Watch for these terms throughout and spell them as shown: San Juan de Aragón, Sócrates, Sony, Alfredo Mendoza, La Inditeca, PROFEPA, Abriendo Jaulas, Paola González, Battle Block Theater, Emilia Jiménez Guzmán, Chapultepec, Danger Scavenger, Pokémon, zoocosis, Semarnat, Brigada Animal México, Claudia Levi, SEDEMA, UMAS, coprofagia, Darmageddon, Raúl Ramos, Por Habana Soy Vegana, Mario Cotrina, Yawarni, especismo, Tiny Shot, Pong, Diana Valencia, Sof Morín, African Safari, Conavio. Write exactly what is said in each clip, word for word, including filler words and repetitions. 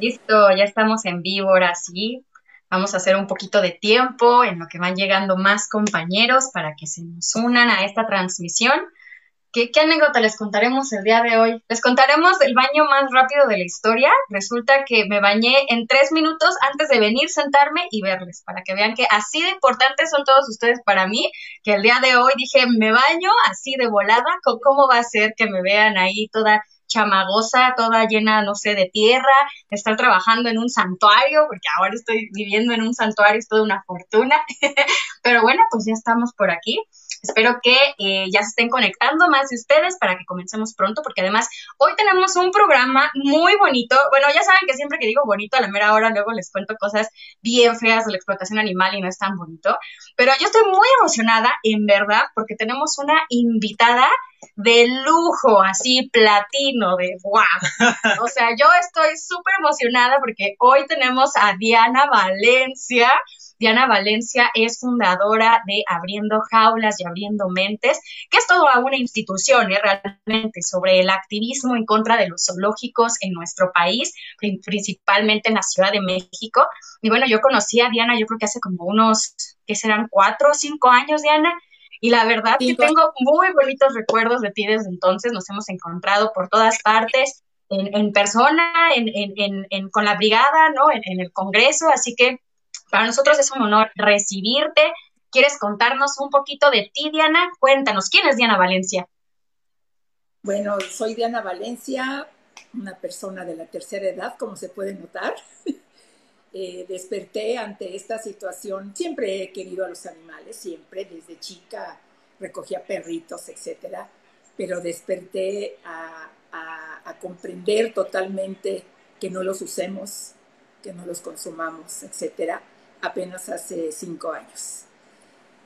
Listo, ya estamos en vivo, ahora sí. Vamos a hacer un poquito de tiempo en lo que van llegando más compañeros para que se nos unan a esta transmisión. ¿Qué, qué anécdota les contaremos el día de hoy? Les contaremos el baño más rápido de la historia. Resulta que me bañé en tres minutos antes de venir, sentarme y verles, para que vean que así de importantes son todos ustedes para mí, que el día de hoy dije, me baño así de volada, ¿cómo va a ser que me vean ahí toda chamagosa, toda llena, no sé, de tierra, estar trabajando en un santuario, porque ahora estoy viviendo en un santuario, es toda una fortuna? Pero bueno, pues ya estamos por aquí. Espero que eh, ya se estén conectando más de ustedes para que comencemos pronto, porque además hoy tenemos un programa muy bonito. Bueno, ya saben que siempre que digo bonito a la mera hora, luego les cuento cosas bien feas de la explotación animal y no es tan bonito. Pero yo estoy muy emocionada, en verdad, porque tenemos una invitada de lujo, así, platino, de guau. Wow. O sea, yo estoy súper emocionada porque hoy tenemos a Diana Valencia. Diana Valencia es fundadora de Abriendo Jaulas y Abriendo Mentes, que es toda una institución, ¿eh? Realmente, sobre el activismo en contra de los zoológicos en nuestro país, principalmente en la Ciudad de México. Y bueno, yo conocí a Diana, yo creo que hace como unos, ¿qué serán? Cuatro o cinco años, Diana. Y la verdad que tengo muy bonitos recuerdos de ti desde entonces. Nos hemos encontrado por todas partes, en, en persona, en, en, en, en, con la brigada, ¿no? En, en el Congreso, así que para nosotros es un honor recibirte. ¿Quieres contarnos un poquito de ti, Diana? Cuéntanos, ¿quién es Diana Valencia? Bueno, soy Diana Valencia, una persona de la tercera edad, como se puede notar. Eh, desperté ante esta situación. Siempre he querido a los animales, siempre, desde chica recogía perritos, etcétera. Pero desperté a, a, a comprender totalmente que no los usemos, que no los consumamos, etcétera, apenas hace cinco años.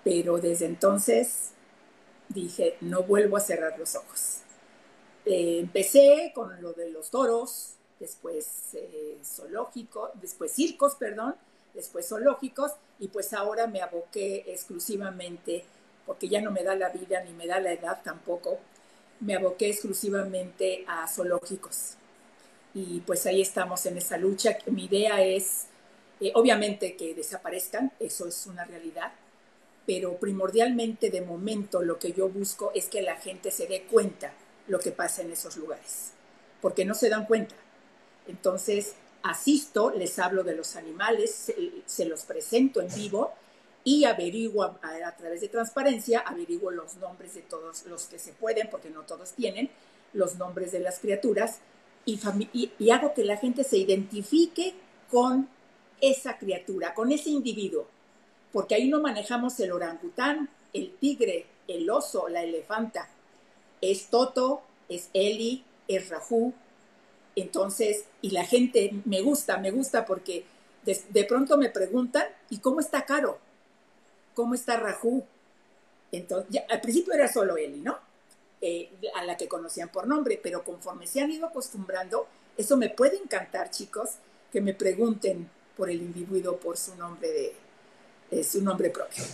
Pero desde entonces dije, no vuelvo a cerrar los ojos. Eh, empecé con lo de los toros, después eh, zoológicos, después circos, perdón, después zoológicos, y pues ahora me aboqué exclusivamente, porque ya no me da la vida ni me da la edad tampoco, me aboqué exclusivamente a zoológicos. Y pues ahí estamos en esa lucha. Mi idea es, eh, obviamente, que desaparezcan, eso es una realidad, pero primordialmente de momento lo que yo busco es que la gente se dé cuenta lo que pasa en esos lugares, porque no se dan cuenta. Entonces asisto, les hablo de los animales, se, se los presento en vivo y averiguo a, a través de transparencia, averiguo los nombres de todos los que se pueden, porque no todos tienen los nombres de las criaturas, Y, y, y hago que la gente se identifique con esa criatura, con ese individuo, porque ahí no manejamos el orangután, el tigre, el oso, la elefanta, es Toto, es Eli, es Rajú. Entonces, y la gente me gusta, me gusta porque de, de pronto me preguntan, ¿y cómo está Caro? ¿Cómo está Rajú? Entonces, ya, al principio era solo Eli, ¿no? Eh, a la que conocían por nombre, pero conforme se han ido acostumbrando, eso me puede encantar, chicos, que me pregunten por el individuo, por su nombre, de, de su nombre propio.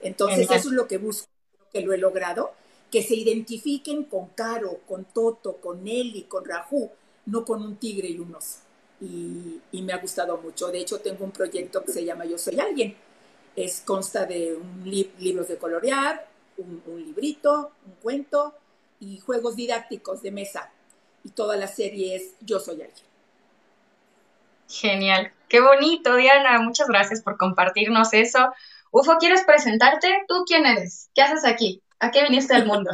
Entonces, Exacto. Eso es lo que busco, que lo he logrado, que se identifiquen con Caro, con Toto, con Eli, con Rajú, no con un tigre y un oso. Y, y me ha gustado mucho. De hecho, tengo un proyecto que se llama Yo Soy Alguien. Es, consta de un li libros de colorear, un, un librito, un cuento, y juegos didácticos de mesa. Y toda la serie es Yo Soy Alguien. Genial. Qué bonito, Diana. Muchas gracias por compartirnos eso. Ufo, ¿quieres presentarte? ¿Tú quién eres? ¿Qué haces aquí? ¿A qué viniste al mundo?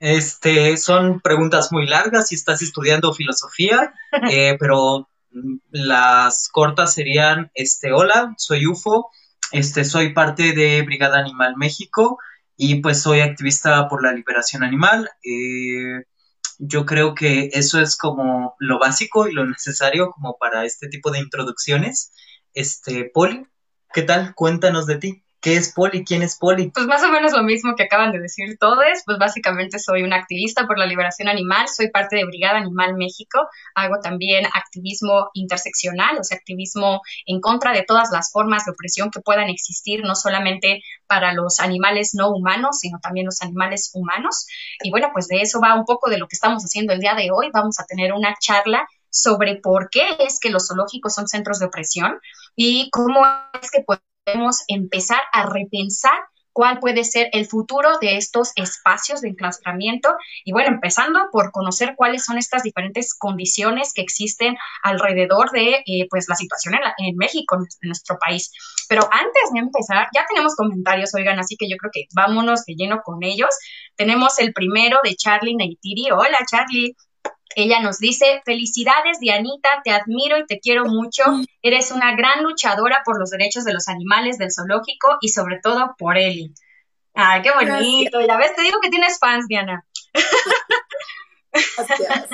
Este, son preguntas muy largas si estás estudiando filosofía, eh, pero las cortas serían, este, hola, soy Ufo, este, soy parte de Brigada Animal México, y pues soy activista por la liberación animal. Eh, yo creo que eso es como lo básico y lo necesario como para este tipo de introducciones. Este, Poli, ¿qué tal? Cuéntanos de ti. ¿Qué es Poli? ¿Quién es Poli? Pues más o menos lo mismo que acaban de decir todos. Pues básicamente soy una activista por la liberación animal, soy parte de Brigada Animal México, hago también activismo interseccional, o sea, activismo en contra de todas las formas de opresión que puedan existir, no solamente para los animales no humanos, sino también los animales humanos. Y bueno, pues de eso va un poco de lo que estamos haciendo el día de hoy. Vamos a tener una charla sobre por qué es que los zoológicos son centros de opresión y cómo es que podemos empezar a repensar cuál puede ser el futuro de estos espacios de enclaustramiento. Y bueno, empezando por conocer cuáles son estas diferentes condiciones que existen alrededor de eh, pues la situación en, la, en México, en nuestro país. Pero antes de empezar, ya tenemos comentarios, oigan, así que yo creo que vámonos de lleno con ellos. Tenemos el primero de Charlie Neitiri. Hola, Charlie. Ella nos dice: felicidades, Dianita, te admiro y te quiero mucho. Eres una gran luchadora por los derechos de los animales del zoológico y sobre todo por Eli. Ay, qué bonito. Ya ves, te digo que tienes fans, Diana. Gracias.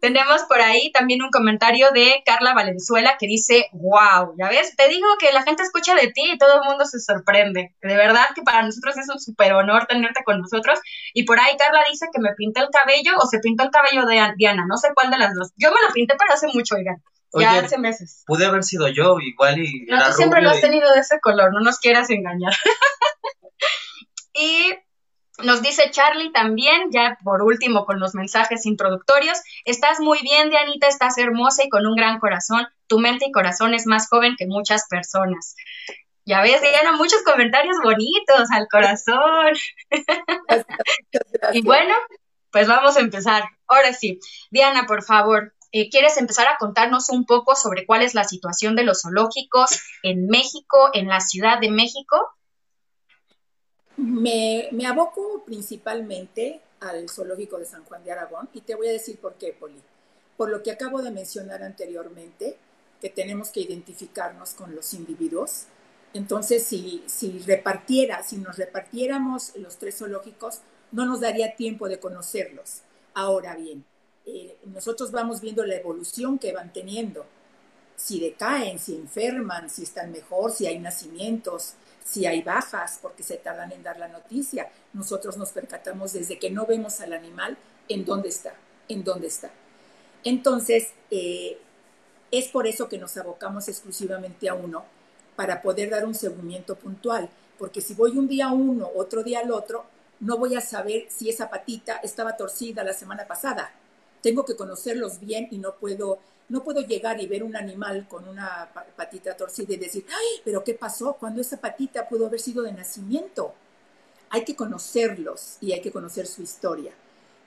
Tenemos por ahí también un comentario de Carla Valenzuela que dice: wow, ya ves, te digo que la gente escucha de ti y todo el mundo se sorprende. De verdad que para nosotros es un súper honor tenerte con nosotros. Y por ahí Carla dice que me pinta el cabello o se pintó el cabello de Diana, no sé cuál de las dos. Yo me lo pinté, pero hace mucho, oigan, Oye, ya hace meses. Pude haber sido yo igual y... No, tú siempre lo has tenido de ese color, no nos quieras engañar. Y... nos dice Charlie también, ya por último con los mensajes introductorios: estás muy bien, Dianita, estás hermosa y con un gran corazón. Tu mente y corazón es más joven que muchas personas. Ya ves, Diana, muchos comentarios bonitos al corazón. Y bueno, pues vamos a empezar. Ahora sí, Diana, por favor, eh, ¿quieres empezar a contarnos un poco sobre cuál es la situación de los zoológicos en México, en la Ciudad de México? Me, me aboco principalmente al zoológico de San Juan de Aragón y te voy a decir por qué, Poli. Por lo que acabo de mencionar anteriormente, que tenemos que identificarnos con los individuos. Entonces, si, si repartiera, si nos repartiéramos los tres zoológicos, no nos daría tiempo de conocerlos. Ahora bien, eh, nosotros vamos viendo la evolución que van teniendo. Si decaen, si enferman, si están mejor, si hay nacimientos, si hay bajas, porque se tardan en dar la noticia. Nosotros nos percatamos desde que no vemos al animal en dónde está, en dónde está. Entonces, eh, es por eso que nos abocamos exclusivamente a uno, para poder dar un seguimiento puntual, porque si voy un día a uno, otro día al otro, no voy a saber si esa patita estaba torcida la semana pasada. Tengo que conocerlos bien y no puedo... No puedo llegar y ver un animal con una patita torcida y decir, ¡ay, pero qué pasó! Cuando esa patita pudo haber sido de nacimiento. Hay que conocerlos y hay que conocer su historia.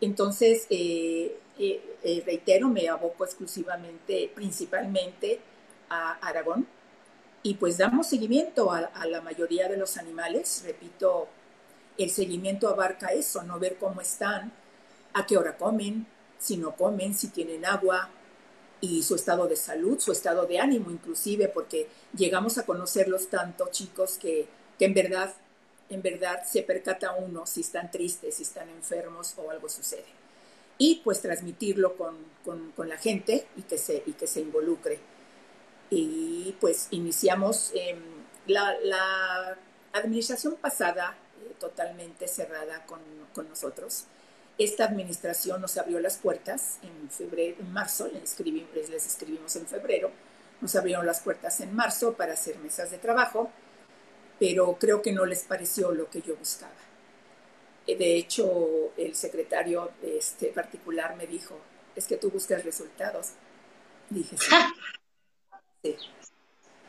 Entonces, eh, eh, eh, reitero, me aboco exclusivamente, principalmente a Aragón. Y pues damos seguimiento a, a la mayoría de los animales. Repito, el seguimiento abarca eso, no ver cómo están, a qué hora comen, si no comen, si tienen agua, y su estado de salud, su estado de ánimo inclusive, porque llegamos a conocerlos tanto, chicos, que, que en verdad, en verdad se percata uno si están tristes, si están enfermos o algo sucede. Y pues transmitirlo con, con, con la gente y que se, y que se involucre. Y pues iniciamos eh, la, la administración pasada, eh, totalmente cerrada con, con nosotros. Esta administración nos abrió las puertas en febrero, en marzo, les escribimos, les escribimos en febrero, nos abrieron las puertas en marzo para hacer mesas de trabajo, pero creo que no les pareció lo que yo buscaba. De hecho, el secretario este, particular me dijo, es que tú buscas resultados. Dije, sí. sí.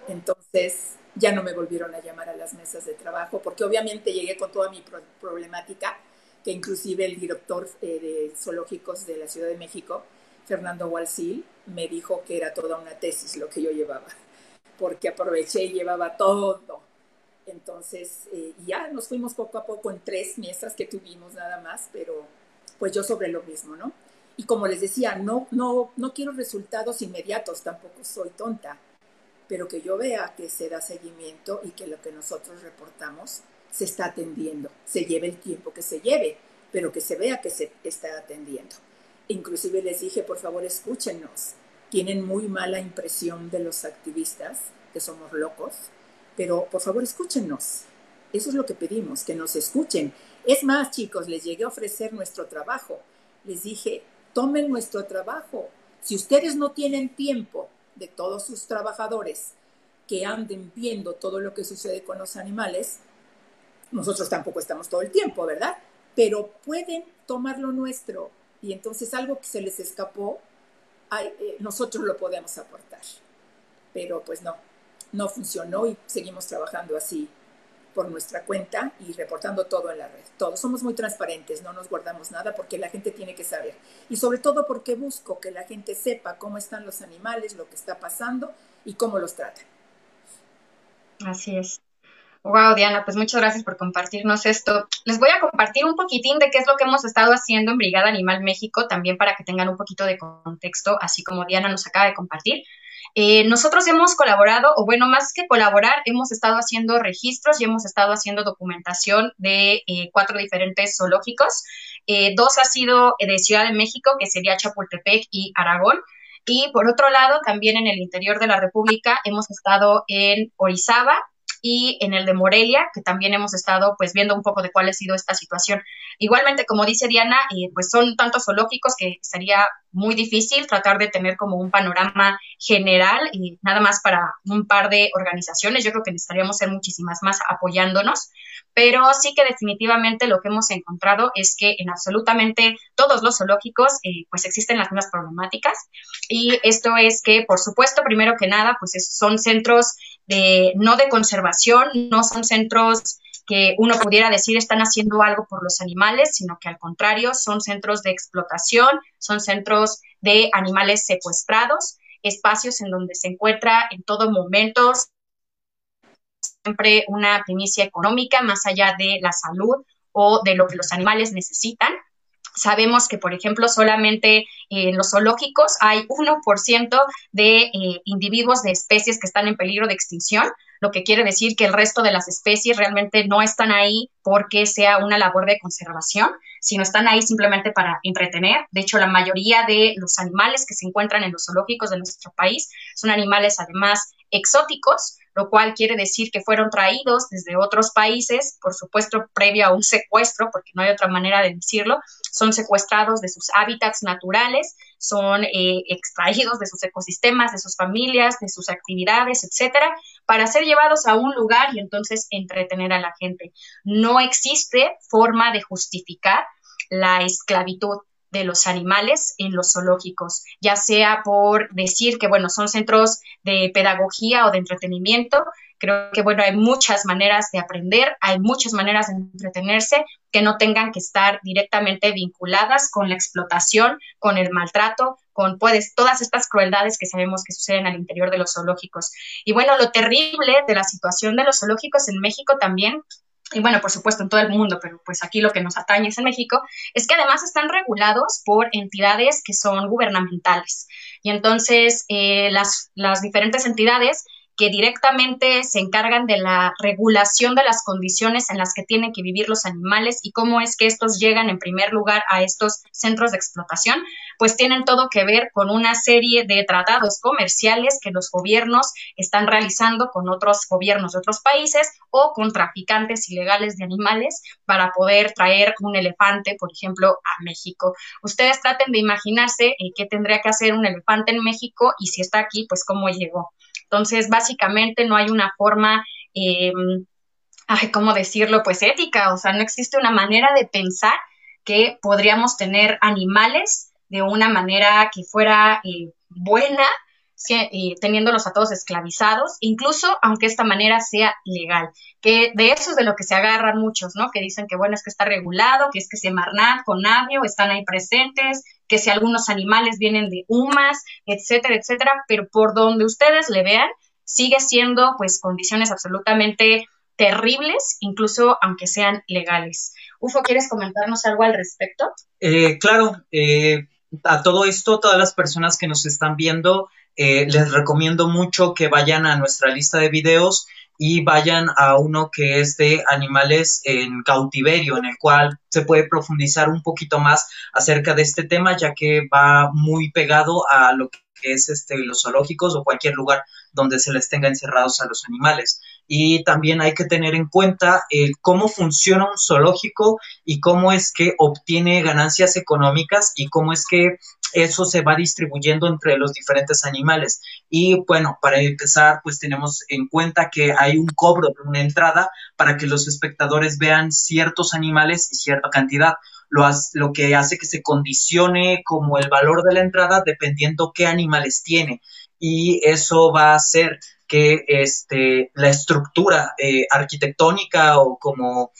Entonces, ya no me volvieron a llamar a las mesas de trabajo, porque obviamente llegué con toda mi pro problemática, que inclusive el director eh, de zoológicos de la Ciudad de México, Fernando Walcil, me dijo que era toda una tesis lo que yo llevaba, porque aproveché y llevaba todo. Entonces, eh, ya nos fuimos poco a poco en tres mesas que tuvimos nada más, pero pues yo sobre lo mismo, ¿no? Y como les decía, no, no, no quiero resultados inmediatos, tampoco soy tonta, pero que yo vea que se da seguimiento y que lo que nosotros reportamos se está atendiendo, se lleve el tiempo que se lleve, pero que se vea que se está atendiendo. Inclusive les dije, por favor, escúchenos. Tienen muy mala impresión de los activistas, que somos locos, pero por favor, escúchenos. Eso es lo que pedimos, que nos escuchen. Es más, chicos, les llegué a ofrecer nuestro trabajo. Les dije, tomen nuestro trabajo. Si ustedes no tienen tiempo de todos sus trabajadores que anden viendo todo lo que sucede con los animales, nosotros tampoco estamos todo el tiempo, ¿verdad? Pero pueden tomar lo nuestro. Y entonces algo que se les escapó hay, eh, nosotros lo podemos aportar. Pero pues no, no funcionó y seguimos trabajando así por nuestra cuenta y reportando todo en la red. Todos somos muy transparentes, no nos guardamos nada porque la gente tiene que saber. Y sobre todo porque busco que la gente sepa cómo están los animales, lo que está pasando y cómo los tratan. Así es. Wow, Diana, pues muchas gracias por compartirnos esto. Les voy a compartir un poquitín de qué es lo que hemos estado haciendo en Brigada Animal México, también para que tengan un poquito de contexto, así como Diana nos acaba de compartir. Eh, nosotros hemos colaborado, o bueno, más que colaborar, hemos estado haciendo registros y hemos estado haciendo documentación de eh, cuatro diferentes zoológicos. Eh, dos ha sido de Ciudad de México, que sería Chapultepec y Aragón. Y por otro lado, también en el interior de la República hemos estado en Orizaba y en el de Morelia, que también hemos estado pues viendo un poco de cuál ha sido esta situación. Igualmente, como dice Diana, eh, pues son tantos zoológicos que sería muy difícil tratar de tener como un panorama general y nada más para un par de organizaciones. Yo creo que necesitaríamos ser muchísimas más apoyándonos, pero sí que definitivamente lo que hemos encontrado es que en absolutamente todos los zoológicos eh, pues existen las mismas problemáticas, y esto es que, por supuesto, primero que nada, pues es, son centros de, no de conservación, no son centros que uno pudiera decir están haciendo algo por los animales, sino que al contrario son centros de explotación, son centros de animales secuestrados, espacios en donde se encuentra en todo momento siempre una primicia económica más allá de la salud o de lo que los animales necesitan. Sabemos que, por ejemplo, solamente en los zoológicos hay uno por ciento de eh, individuos de especies que están en peligro de extinción, lo que quiere decir que el resto de las especies realmente no están ahí porque sea una labor de conservación, sino están ahí simplemente para entretener. De hecho, la mayoría de los animales que se encuentran en los zoológicos de nuestro país son animales, además, exóticos, lo cual quiere decir que fueron traídos desde otros países, por supuesto, previo a un secuestro, porque no hay otra manera de decirlo. Son secuestrados de sus hábitats naturales, son eh, extraídos de sus ecosistemas, de sus familias, de sus actividades, etcétera, para ser llevados a un lugar y entonces entretener a la gente. No existe forma de justificar la esclavitud de los animales en los zoológicos, ya sea por decir que, bueno, son centros de pedagogía o de entretenimiento. Creo que, bueno, hay muchas maneras de aprender, hay muchas maneras de entretenerse que no tengan que estar directamente vinculadas con la explotación, con el maltrato, con pues, todas estas crueldades que sabemos que suceden al interior de los zoológicos. Y, bueno, lo terrible de la situación de los zoológicos en México también, y bueno, por supuesto en todo el mundo, pero pues aquí lo que nos atañe es en México, es que además están regulados por entidades que son gubernamentales. Y entonces eh, las, las diferentes entidades que directamente se encargan de la regulación de las condiciones en las que tienen que vivir los animales y cómo es que estos llegan en primer lugar a estos centros de explotación, pues tienen todo que ver con una serie de tratados comerciales que los gobiernos están realizando con otros gobiernos de otros países o con traficantes ilegales de animales para poder traer un elefante, por ejemplo, a México. Ustedes traten de imaginarse eh, qué tendría que hacer un elefante en México y si está aquí, pues cómo llegó. Entonces, básicamente no hay una forma, eh, ay, ¿cómo decirlo? Pues ética, o sea, no existe una manera de pensar que podríamos tener animales de una manera que fuera eh, buena, eh, teniéndolos a todos esclavizados, incluso aunque esta manera sea legal, que de eso es de lo que se agarran muchos, ¿no? Que dicen que, bueno, es que está regulado, que es que Semarnat, Conavio están ahí presentes, que si algunos animales vienen de UMAS, etcétera, etcétera, pero por donde ustedes le vean, sigue siendo pues condiciones absolutamente terribles, incluso aunque sean legales. Ufo, ¿quieres comentarnos algo al respecto? Eh, claro, eh, a todo esto, todas las personas que nos están viendo, eh, les recomiendo mucho que vayan a nuestra lista de videos y vayan a uno que es de animales en cautiverio, en el cual se puede profundizar un poquito más acerca de este tema, ya que va muy pegado a lo que es este, los zoológicos o cualquier lugar donde se les tenga encerrados a los animales. Y también hay que tener en cuenta eh, cómo funciona un zoológico y cómo es que obtiene ganancias económicas y cómo es que eso se va distribuyendo entre los diferentes animales. Y bueno, para empezar, pues tenemos en cuenta que hay un cobro de una entrada para que los espectadores vean ciertos animales y cierta cantidad, lo, lo que hace que se condicione como el valor de la entrada dependiendo qué animales tiene. Y eso va a hacer que este, la estructura eh, arquitectónica o como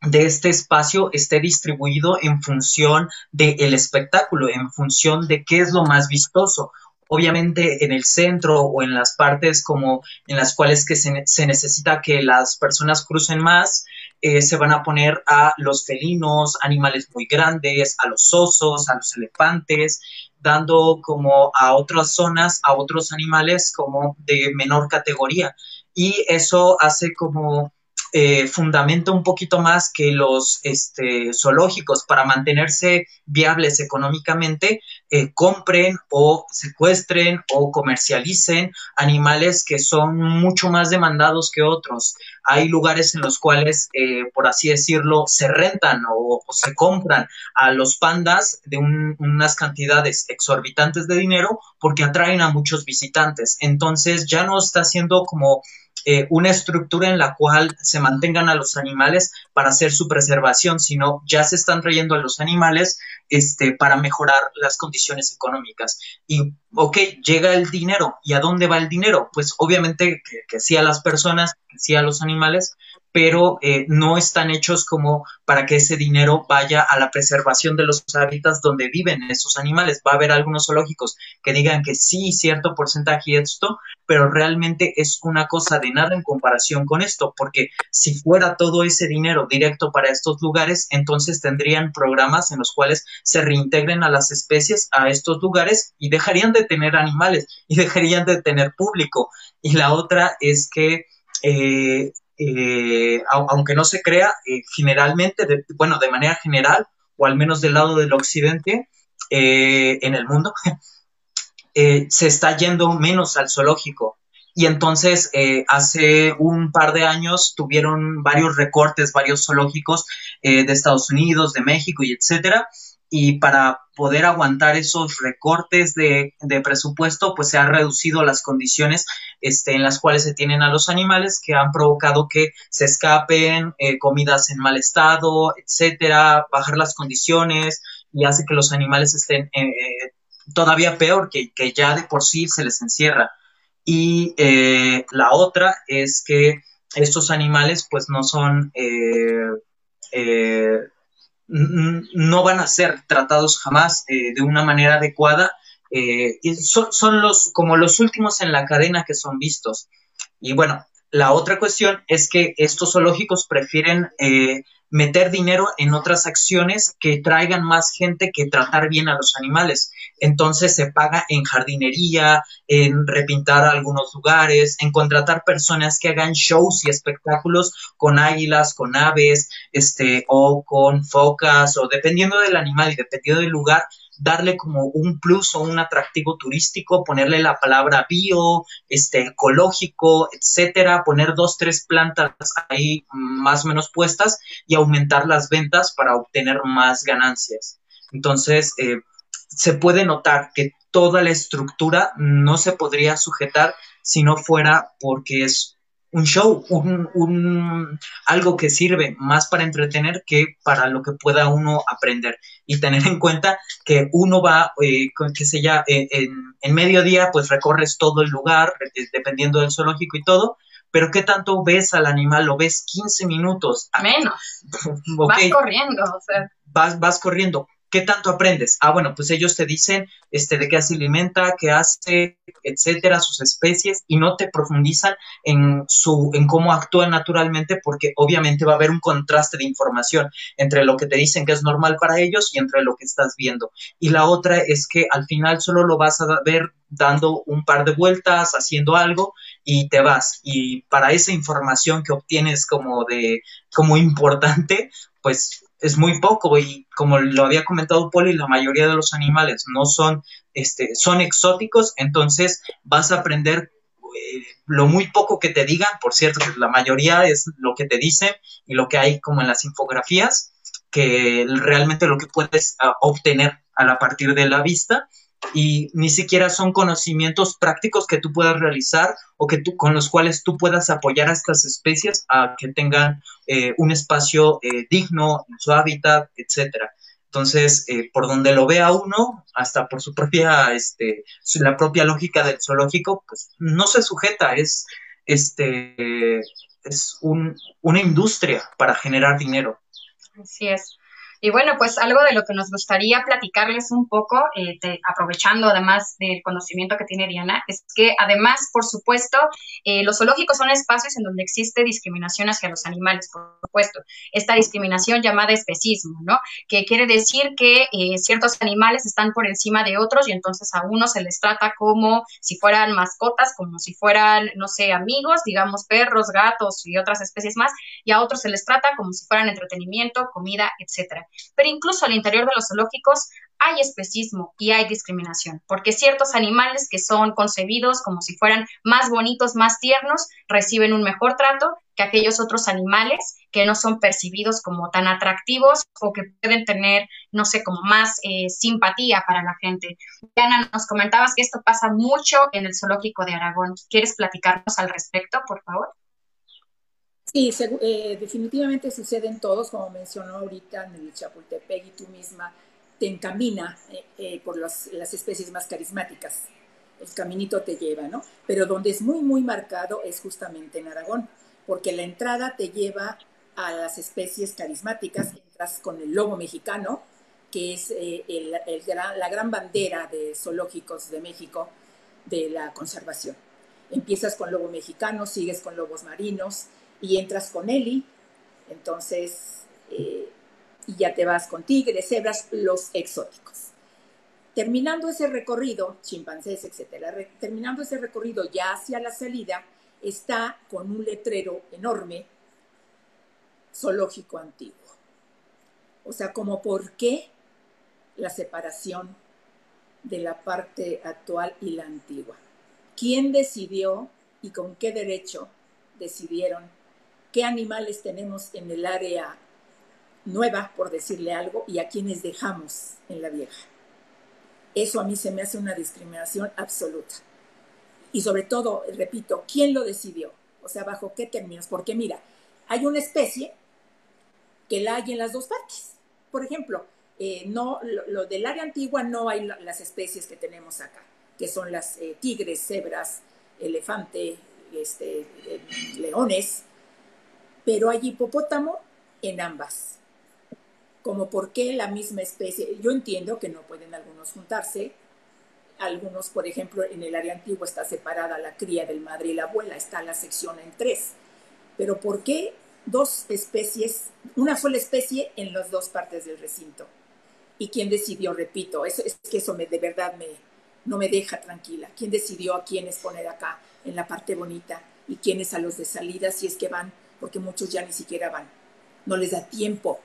de este espacio esté distribuido en función del espectáculo, en función de qué es lo más vistoso. Obviamente en el centro o en las partes como en las cuales que se, se necesita que las personas crucen más, eh, se van a poner a los felinos, animales muy grandes, a los osos, a los elefantes, dando como a otras zonas, a otros animales como de menor categoría. Y eso hace como... Eh, fundamenta un poquito más que los este, zoológicos para mantenerse viables económicamente eh, compren o secuestren o comercialicen animales que son mucho más demandados que otros. Hay lugares en los cuales, eh, por así decirlo, se rentan o, o se compran a los pandas de un, unas cantidades exorbitantes de dinero porque atraen a muchos visitantes. Entonces ya no está siendo como... Eh, una estructura en la cual se mantengan a los animales para hacer su preservación, sino ya se están trayendo a los animales este, para mejorar las condiciones económicas. Y, ok, llega el dinero. ¿Y a dónde va el dinero? Pues obviamente que, que sí a las personas, que sí a los animales, pero eh, no están hechos como para que ese dinero vaya a la preservación de los hábitats donde viven esos animales. Va a haber algunos zoológicos que digan que sí, cierto porcentaje y esto, pero realmente es una cosa de nada en comparación con esto, porque si fuera todo ese dinero directo para estos lugares, entonces tendrían programas en los cuales se reintegren a las especies a estos lugares y dejarían de tener animales y dejarían de tener público. Y la otra es que... Eh, Eh, aunque no se crea, eh, generalmente, de, bueno, de manera general, o al menos del lado del occidente, eh, en el mundo, eh, se está yendo menos al zoológico. Y entonces eh, hace un par de años tuvieron varios recortes, varios zoológicos eh, de Estados Unidos, de México y etcétera. Y para poder aguantar esos recortes de, de presupuesto, pues se han reducido las condiciones este, en las cuales se tienen a los animales, que han provocado que se escapen, eh, comidas en mal estado, etcétera, bajar las condiciones y hace que los animales estén eh, todavía peor, que, que ya de por sí se les encierra. Y eh, la otra es que estos animales pues no son... Eh, eh, no van a ser tratados jamás eh, de una manera adecuada, eh, y son, son los, como los últimos en la cadena que son vistos. Y bueno, la otra cuestión es que estos zoológicos prefieren eh, meter dinero en otras acciones que traigan más gente que tratar bien a los animales. Entonces se paga en jardinería, en repintar algunos lugares, en contratar personas que hagan shows y espectáculos con águilas, con aves, este, o con focas, o dependiendo del animal y dependiendo del lugar, darle como un plus o un atractivo turístico, ponerle la palabra bio, este, ecológico, etcétera, poner dos, tres plantas ahí más o menos puestas y aumentar las ventas para obtener más ganancias. Entonces, eh, se puede notar que toda la estructura no se podría sujetar si no fuera porque es un show, un, un, algo que sirve más para entretener que para lo que pueda uno aprender. Y tener en cuenta que uno va, eh, que se ya, eh, en, en mediodía, pues recorres todo el lugar, eh, dependiendo del zoológico y todo, pero ¿qué tanto ves al animal? ¿Lo ves quince minutos? Menos. Okay. Vas corriendo, o sea. Vas, vas corriendo. ¿Qué tanto aprendes? Ah, bueno, pues ellos te dicen este, de qué se alimenta, qué hace, etcétera, sus especies, y no te profundizan en, su, en cómo actúan naturalmente, porque obviamente va a haber un contraste de información entre lo que te dicen que es normal para ellos y entre lo que estás viendo. Y la otra es que al final solo lo vas a ver dando un par de vueltas, haciendo algo, y te vas. Y para esa información que obtienes como, de, como importante, pues... es muy poco y como lo había comentado Poli, la mayoría de los animales no son, este, son exóticos, entonces vas a aprender eh, lo muy poco que te digan, por cierto, la mayoría es lo que te dicen y lo que hay como en las infografías, que realmente lo que puedes a, obtener a la partir de la vista y ni siquiera son conocimientos prácticos que tú puedas realizar o que tú, con los cuales tú puedas apoyar a estas especies a que tengan eh, un espacio eh, digno en su hábitat, etcétera. Entonces, eh, por donde lo vea uno, hasta por su propia, este, la propia lógica del zoológico, pues no se sujeta, es, este, es un, una industria para generar dinero. Así es. Y bueno, pues algo de lo que nos gustaría platicarles un poco, eh, te, aprovechando además del conocimiento que tiene Diana, es que además, por supuesto, eh, los zoológicos son espacios en donde existe discriminación hacia los animales, por supuesto. Esta discriminación llamada especismo, ¿no? Que quiere decir que eh, ciertos animales están por encima de otros y entonces a unos se les trata como si fueran mascotas, como si fueran, no sé, amigos, digamos perros, gatos y otras especies más, y a otros se les trata como si fueran entretenimiento, comida, etcétera. Pero incluso al interior de los zoológicos hay especismo y hay discriminación, porque ciertos animales que son concebidos como si fueran más bonitos, más tiernos, reciben un mejor trato que aquellos otros animales que no son percibidos como tan atractivos o que pueden tener, no sé, como más eh, simpatía para la gente. Diana, nos comentabas que esto pasa mucho en el zoológico de Aragón. ¿Quieres platicarnos al respecto, por favor? Sí, eh, definitivamente sucede en todos, como mencionó ahorita en el Chapultepec, y tú misma te encamina eh, eh, por las, las especies más carismáticas. El caminito te lleva, ¿no? Pero donde es muy, muy marcado es justamente en Aragón, porque la entrada te lleva a las especies carismáticas. Entras con el lobo mexicano, que es eh, el, el, la gran bandera de zoológicos de México de la conservación. Empiezas con lobo mexicano, sigues con lobos marinos, y entras con Eli, entonces, eh, y ya te vas con tigres, cebras, los exóticos. Terminando ese recorrido, chimpancés, etcétera, re, terminando ese recorrido ya hacia la salida, está con un letrero enorme, zoológico antiguo. O sea, como por qué la separación de la parte actual y la antigua. ¿Quién decidió y con qué derecho decidieron qué animales tenemos en el área nueva, por decirle algo, y a quienes dejamos en la vieja? Eso a mí se me hace una discriminación absoluta. Y sobre todo, repito, ¿quién lo decidió? O sea, ¿bajo qué términos? Porque mira, hay una especie que la hay en las dos partes. Por ejemplo, eh, no, lo, lo del área antigua no hay las especies que tenemos acá, que son las eh, tigres, cebras, elefante, este, eh, leones, pero hay hipopótamo en ambas. Como por qué la misma especie. Yo entiendo que no pueden algunos juntarse. Algunos, por ejemplo, en el área antigua está separada la cría del madre y la abuela, está la sección en tres. Pero ¿por qué dos especies, una sola especie en las dos partes del recinto? ¿Y quién decidió? Repito, eso, es que eso me, de verdad me, no me deja tranquila. ¿Quién decidió a quiénes poner acá en la parte bonita y quiénes a los de salida, si es que van? Porque muchos ya ni siquiera van, no les da tiempo,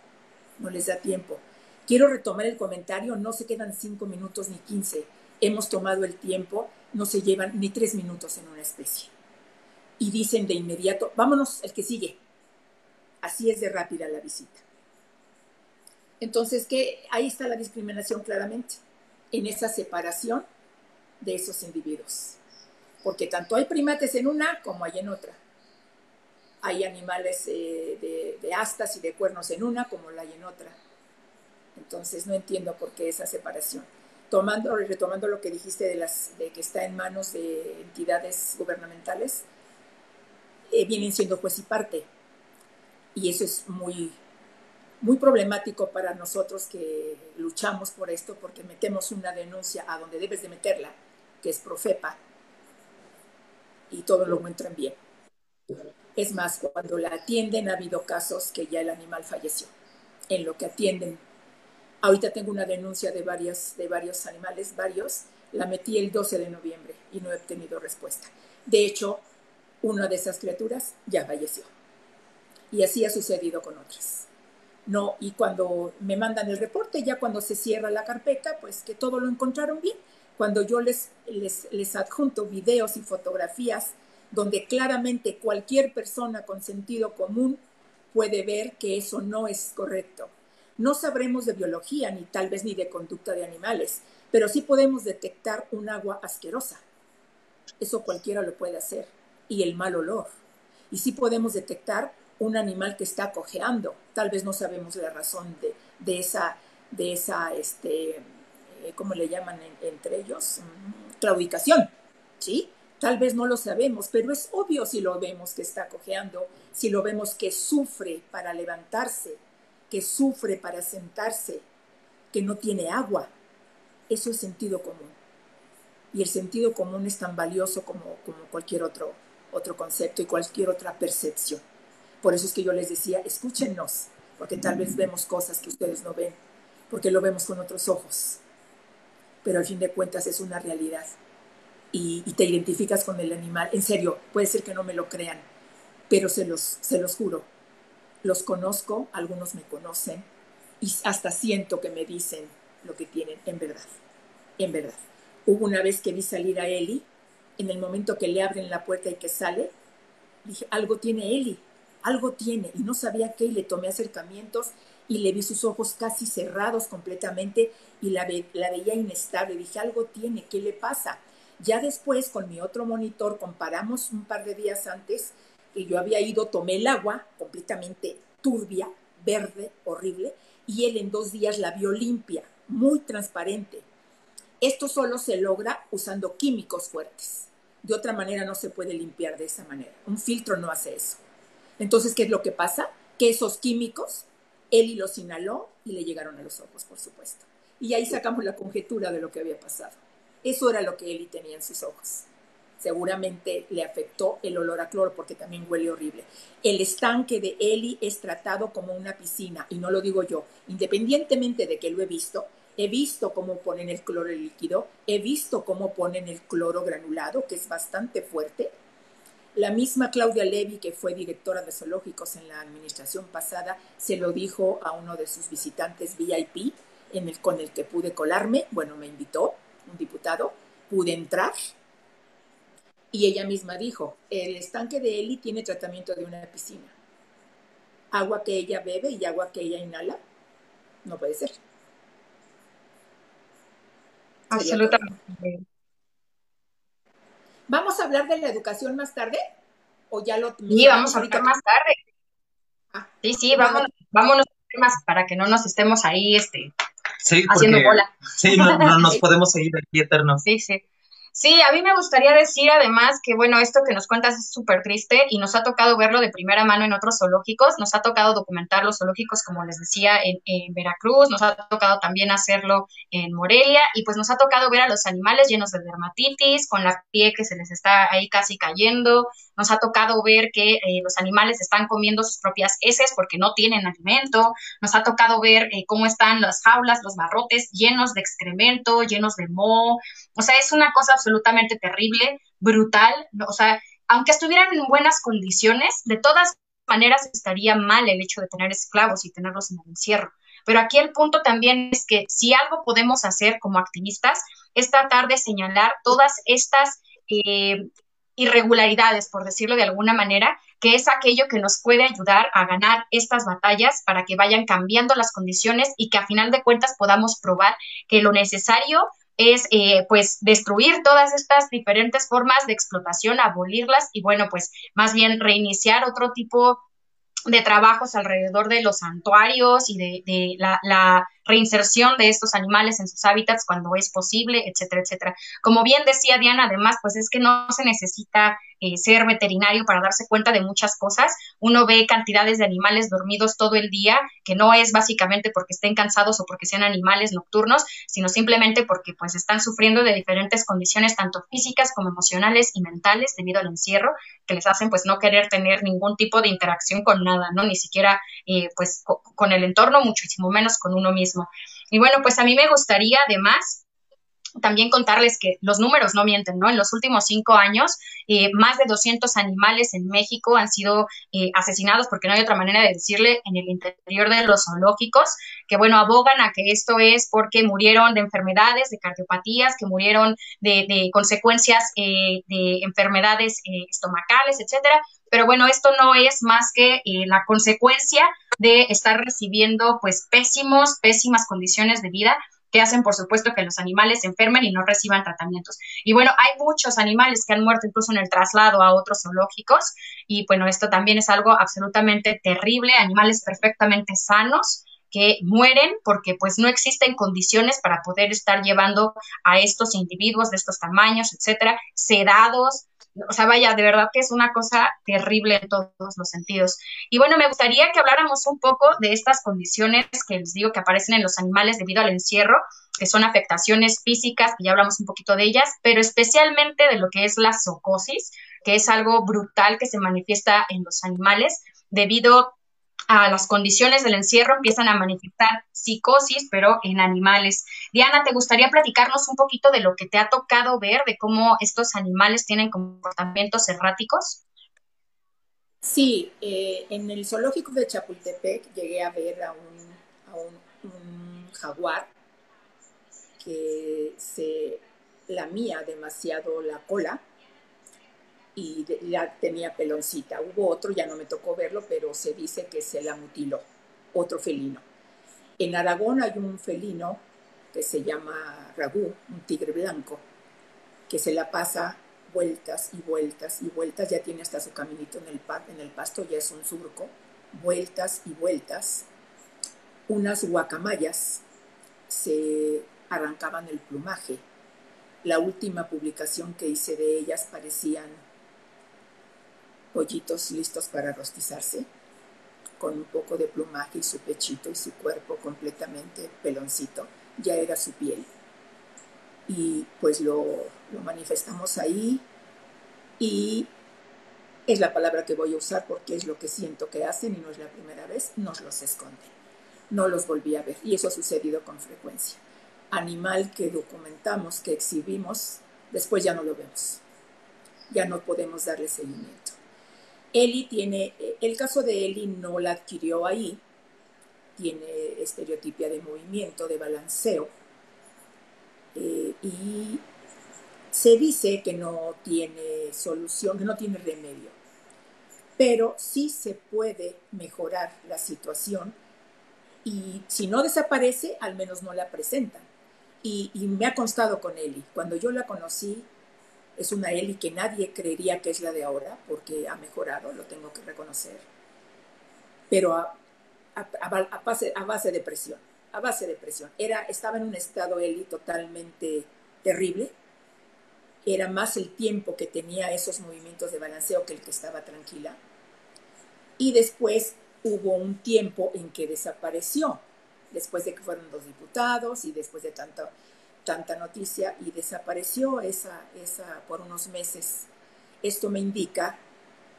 no les da tiempo. Quiero retomar el comentario, no se quedan cinco minutos ni quince, hemos tomado el tiempo, no se llevan ni tres minutos en una especie. Y dicen de inmediato, vámonos, el que sigue. Así es de rápida la visita. Entonces, ¿qué? Ahí está la discriminación claramente, en esa separación de esos individuos. Porque tanto hay primates en una como hay en otra. Hay animales eh, de, de astas y de cuernos en una como la hay en otra. Entonces no entiendo por qué esa separación. Tomando, retomando lo que dijiste de, las, de que está en manos de entidades gubernamentales, eh, vienen siendo juez y parte. Y eso es muy, muy problemático para nosotros que luchamos por esto, porque metemos una denuncia a donde debes de meterla, que es PROFEPA, y todo lo encuentran bien. Es más, cuando la atienden ha habido casos que ya el animal falleció, en lo que atienden. Ahorita tengo una denuncia de varios, de varios animales, varios, la metí el doce de noviembre y no he obtenido respuesta. De hecho, una de esas criaturas ya falleció. Y así ha sucedido con otras. No, y cuando me mandan el reporte, ya cuando se cierra la carpeta, pues que todo lo encontraron bien. Cuando yo les, les, les adjunto videos y fotografías, donde claramente cualquier persona con sentido común puede ver que eso no es correcto. No sabremos de biología, ni tal vez ni de conducta de animales, pero sí podemos detectar un agua asquerosa. Eso cualquiera lo puede hacer. Y el mal olor. Y sí podemos detectar un animal que está cojeando. Tal vez no sabemos la razón de, de esa, de esa este, ¿cómo le llaman en, entre ellos? Claudicación, ¿sí? Tal vez no lo sabemos, pero es obvio si lo vemos que está cojeando, si lo vemos que sufre para levantarse, que sufre para sentarse, que no tiene agua. Eso es sentido común. Y el sentido común es tan valioso como, como cualquier otro, otro concepto y cualquier otra percepción. Por eso es que yo les decía, escúchenos, porque tal vez vemos cosas que ustedes no ven, porque lo vemos con otros ojos. Pero al fin de cuentas es una realidad. Y, y te identificas con el animal. En serio, puede ser que no me lo crean, pero se los, se los juro. Los conozco, algunos me conocen, y hasta siento que me dicen lo que tienen, en verdad, en verdad. Hubo una vez que vi salir a Eli, en el momento que le abren la puerta y que sale, dije, algo tiene Eli, algo tiene, y no sabía qué, y le tomé acercamientos, y le vi sus ojos casi cerrados completamente, y la, ve, la veía inestable, dije, algo tiene, ¿qué le pasa? Ya después, con mi otro monitor, comparamos un par de días antes que yo había ido, tomé el agua completamente turbia, verde, horrible, y él en dos días la vio limpia, muy transparente. Esto solo se logra usando químicos fuertes. De otra manera no se puede limpiar de esa manera. Un filtro no hace eso. Entonces, ¿qué es lo que pasa? Que esos químicos, Eli los inhaló y le llegaron a los ojos, por supuesto. Y ahí sacamos la conjetura de lo que había pasado. Eso era lo que Eli tenía en sus ojos. Seguramente le afectó el olor a cloro porque también huele horrible. El estanque de Eli es tratado como una piscina, y no lo digo yo. Independientemente de que lo he visto, he visto cómo ponen el cloro líquido, he visto cómo ponen el cloro granulado, que es bastante fuerte. La misma Claudia Levi, que fue directora de zoológicos en la administración pasada, se lo dijo a uno de sus visitantes V I P, en el, con el que pude colarme. Bueno, me invitó un diputado, pude entrar, y ella misma dijo, el estanque de Eli tiene tratamiento de una piscina. Agua que ella bebe y agua que ella inhala, no puede ser. Absolutamente. ¿Vamos a hablar de la educación más tarde? ¿O ya lo sí, vamos ahorita a hablar más tarde. Ah, sí, sí, vámonos, vámonos más para que no nos estemos ahí este, sí, haciendo porque, bola. Sí, no, no nos podemos seguir aquí eternos. Sí, sí. Sí, a mí me gustaría decir además que, bueno, esto que nos cuentas es súper triste y nos ha tocado verlo de primera mano en otros zoológicos, nos ha tocado documentar los zoológicos, como les decía, en, en Veracruz, nos ha tocado también hacerlo en Morelia y pues nos ha tocado ver a los animales llenos de dermatitis, con la piel que se les está ahí casi cayendo, nos ha tocado ver que eh, los animales están comiendo sus propias heces porque no tienen alimento, nos ha tocado ver eh, cómo están las jaulas, los barrotes llenos de excremento, llenos de moho, o sea, es una cosa absolutamente terrible, brutal, o sea, aunque estuvieran en buenas condiciones, de todas maneras estaría mal el hecho de tener esclavos y tenerlos en el encierro. Pero aquí el punto también es que si algo podemos hacer como activistas es tratar de señalar todas estas eh, irregularidades, por decirlo de alguna manera, que es aquello que nos puede ayudar a ganar estas batallas para que vayan cambiando las condiciones y que a final de cuentas podamos probar que lo necesario es eh, pues destruir todas estas diferentes formas de explotación, abolirlas y bueno, pues más bien reiniciar otro tipo de trabajos alrededor de los santuarios y de, de la, la reinserción de estos animales en sus hábitats cuando es posible, etcétera, etcétera. Como bien decía Diana, además, pues es que no se necesita eh, ser veterinario para darse cuenta de muchas cosas. Uno ve cantidades de animales dormidos todo el día, que no es básicamente porque estén cansados o porque sean animales nocturnos, sino simplemente porque pues están sufriendo de diferentes condiciones, tanto físicas como emocionales y mentales, debido al encierro, que les hacen pues no querer tener ningún tipo de interacción con nada, ¿no? Ni siquiera eh, pues co- con el entorno, muchísimo menos con uno mismo. Y bueno, pues a mí me gustaría además también contarles que los números no mienten, ¿no? En los últimos cinco años, eh, más de doscientos animales en México han sido eh, asesinados, porque no hay otra manera de decirle, en el interior de los zoológicos, que, bueno, abogan a que esto es porque murieron de enfermedades, de cardiopatías, que murieron de, de consecuencias eh, de enfermedades eh, estomacales, etcétera. Pero bueno, esto no es más que eh, la consecuencia de estar recibiendo, pues, pésimos, pésimas condiciones de vida, que hacen, por supuesto, que los animales se enfermen y no reciban tratamientos. Y bueno, hay muchos animales que han muerto incluso en el traslado a otros zoológicos, y bueno, esto también es algo absolutamente terrible, animales perfectamente sanos que mueren porque pues no existen condiciones para poder estar llevando a estos individuos de estos tamaños, etcétera, sedados. O sea, vaya, de verdad que es una cosa terrible en todos los sentidos. Y bueno, me gustaría que habláramos un poco de estas condiciones que les digo que aparecen en los animales debido al encierro, que son afectaciones físicas, que ya hablamos un poquito de ellas, pero especialmente de lo que es la zoocosis, que es algo brutal que se manifiesta en los animales debido a las condiciones del encierro. Empiezan a manifestar psicosis, pero en animales. Diana, ¿te gustaría platicarnos un poquito de lo que te ha tocado ver, de cómo estos animales tienen comportamientos erráticos? Sí, eh, en el zoológico de Chapultepec llegué a ver a un, a un, un jaguar que se lamía demasiado la cola y ya tenía peloncita. Hubo otro, ya no me tocó verlo, pero se dice que se la mutiló, otro felino. En Aragón hay un felino que se llama Ragú, un tigre blanco, que se la pasa vueltas y vueltas y vueltas, ya tiene hasta su caminito en el, pa en el pasto, ya es un surco, vueltas y vueltas. Unas guacamayas se arrancaban el plumaje. La última publicación que hice de ellas parecían pollitos listos para rostizarse, con un poco de plumaje y su pechito y su cuerpo completamente peloncito, ya era su piel. Y pues lo, lo manifestamos ahí, y es la palabra que voy a usar porque es lo que siento que hacen, y no es la primera vez, nos los esconden. No los volví a ver, y eso ha sucedido con frecuencia. Animal que documentamos, que exhibimos, después ya no lo vemos. Ya no podemos darle seguimiento. Eli tiene, el caso de Eli no la adquirió ahí, tiene estereotipia de movimiento, de balanceo, eh, y se dice que no tiene solución, que no tiene remedio, pero sí se puede mejorar la situación, y si no desaparece, al menos no la presentan. Y, y me ha constado con Eli, cuando yo la conocí, es una Eli que nadie creería que es la de ahora, porque ha mejorado, lo tengo que reconocer. Pero a, a, a, base, a base de presión, a base de presión. Era, estaba en un estado Eli totalmente terrible. Era más el tiempo que tenía esos movimientos de balanceo que el que estaba tranquila. Y después hubo un tiempo en que desapareció, después de que fueron los diputados y después de tanto... tanta noticia, y desapareció esa, esa por unos meses. Esto me indica,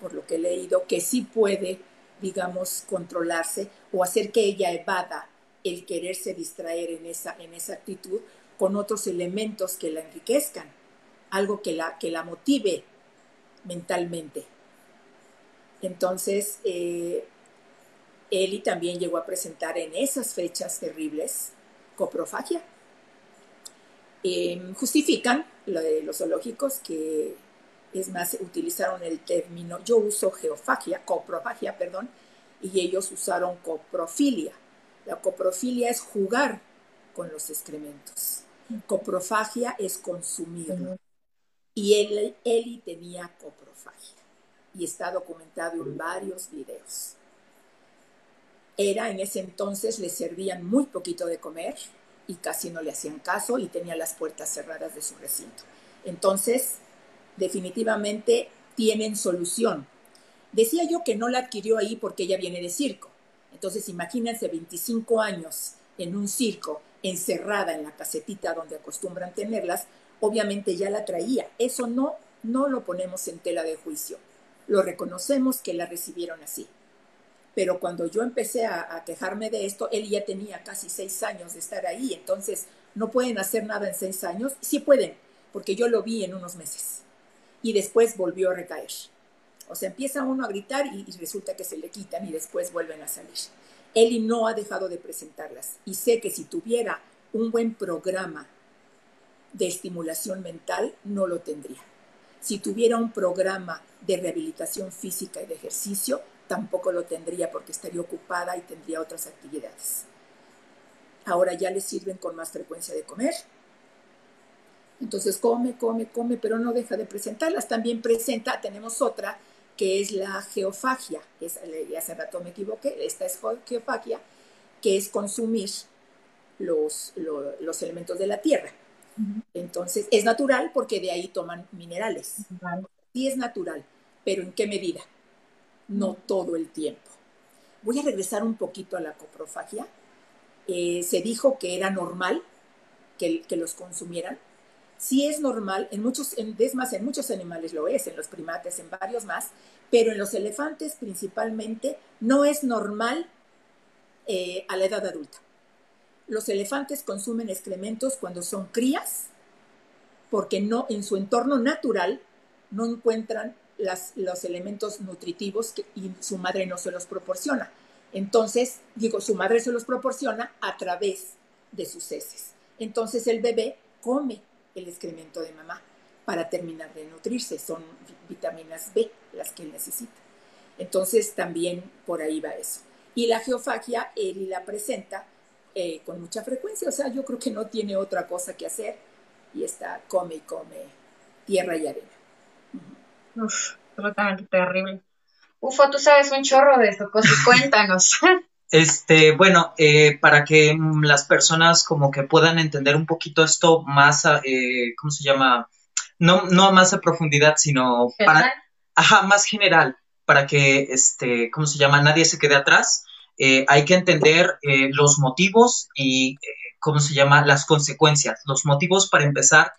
por lo que he leído, que sí puede, digamos, controlarse o hacer que ella evada el quererse distraer en esa, en esa actitud con otros elementos que la enriquezcan, algo que la, que la motive mentalmente. Entonces, eh, Eli también llegó a presentar en esas fechas terribles coprofagia. Eh, justifican lo de los zoológicos, que es más, utilizaron el término, yo uso geofagia, coprofagia, perdón, y ellos usaron coprofilia. La coprofilia es jugar con los excrementos. Coprofagia es consumirlo. Y él, Eli tenía coprofagia, y está documentado en varios videos. Era, en ese entonces, le servían muy poquito de comer, y casi no le hacían caso, y tenía las puertas cerradas de su recinto. Entonces, definitivamente tienen solución. Decía yo que no la adquirió ahí porque ella viene de circo. Entonces, imagínense veinticinco años en un circo, encerrada en la casetita donde acostumbran tenerlas, obviamente ya la traía. Eso no, no lo ponemos en tela de juicio. Lo reconocemos que la recibieron así. Pero cuando yo empecé a, a quejarme de esto, él ya tenía casi seis años de estar ahí. Entonces, no pueden hacer nada en seis años. Sí pueden, porque yo lo vi en unos meses. Y después volvió a recaer. O sea, empieza uno a gritar y, y resulta que se le quitan y después vuelven a salir. Eli no ha dejado de presentarlas. Y sé que si tuviera un buen programa de estimulación mental, no lo tendría. Si tuviera un programa de rehabilitación física y de ejercicio, tampoco lo tendría porque estaría ocupada y tendría otras actividades. Ahora ya le sirven con más frecuencia de comer. Entonces come, come, come, pero no deja de presentarlas. También presenta, tenemos otra, que es la geofagia. Es, hace rato me equivoqué, esta es geofagia, que es consumir los, los, los elementos de la tierra. Uh-huh. Entonces es natural porque de ahí toman minerales. Uh-huh. Sí es natural, pero ¿en qué medida? No todo el tiempo. Voy a regresar un poquito a la coprofagia. Eh, se dijo que era normal que, que los consumieran. Sí es normal, en muchos, en, es más, en muchos animales lo es, en los primates, en varios más, pero en los elefantes principalmente no es normal eh, a la edad adulta. Los elefantes consumen excrementos cuando son crías, porque no, en su entorno natural no encuentran las, los elementos nutritivos que, y su madre no se los proporciona. Entonces, digo, su madre se los proporciona a través de sus heces. Entonces el bebé come el excremento de mamá para terminar de nutrirse. Son vitaminas B las que él necesita. Entonces también por ahí va eso. Y la geofagia, él la presenta eh, con mucha frecuencia. O sea, yo creo que no tiene otra cosa que hacer y está come y come tierra y arena. Uh-huh. Uf, absolutamente terrible. Ufo, tú sabes un chorro de esto, cuéntanos. Este, bueno, eh, para que las personas como que puedan entender un poquito esto más, a, eh, ¿cómo se llama? No, no más a profundidad, sino para, ajá, más general, para que, este, ¿cómo se llama? Nadie se quede atrás. Eh, hay que entender eh, los motivos y, eh, ¿cómo se llama? Las consecuencias. Los motivos, para empezar,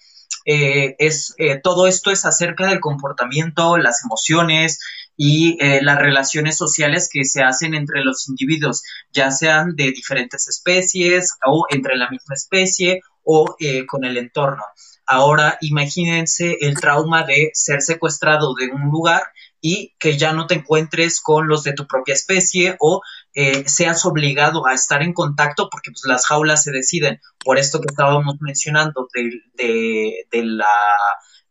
eh, es eh, todo esto es acerca del comportamiento, las emociones y eh, las relaciones sociales que se hacen entre los individuos, ya sean de diferentes especies o entre la misma especie o eh, con el entorno. Ahora imagínense el trauma de ser secuestrado de un lugar y que ya no te encuentres con los de tu propia especie o eh, seas obligado a estar en contacto porque pues, las jaulas se deciden. Por esto que estábamos mencionando de, de, de la,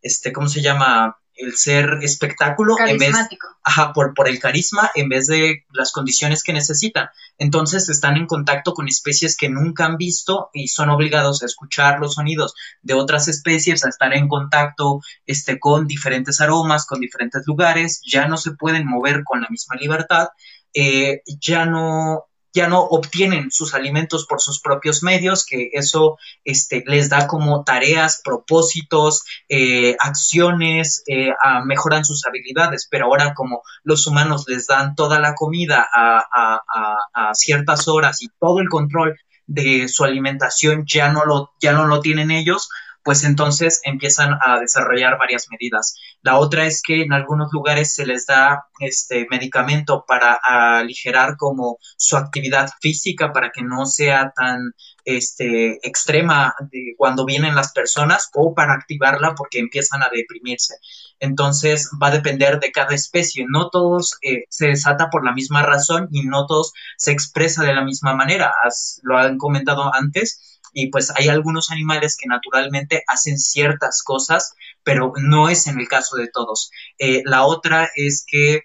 este, ¿cómo se llama?, el ser espectáculo en vez, ajá, por, por el carisma en vez de las condiciones que necesitan. Entonces están en contacto con especies que nunca han visto y son obligados a escuchar los sonidos de otras especies, a estar en contacto este, con diferentes aromas, con diferentes lugares. Ya no se pueden mover con la misma libertad, eh, ya no... ya no obtienen sus alimentos por sus propios medios, que eso este, les da como tareas, propósitos, eh, acciones, eh, a, mejoran sus habilidades, pero ahora como los humanos les dan toda la comida a, a, a, a ciertas horas y todo el control de su alimentación ya no lo, ya no lo tienen ellos, pues entonces empiezan a desarrollar varias medidas. La otra es que en algunos lugares se les da este medicamento para aligerar como su actividad física para que no sea tan este extrema de cuando vienen las personas o para activarla porque empiezan a deprimirse. Entonces va a depender de cada especie. No todos eh, se desata por la misma razón y no todos se expresa de la misma manera. As, lo han comentado antes. Y pues hay algunos animales que naturalmente hacen ciertas cosas, pero no es en el caso de todos. Eh, la otra es que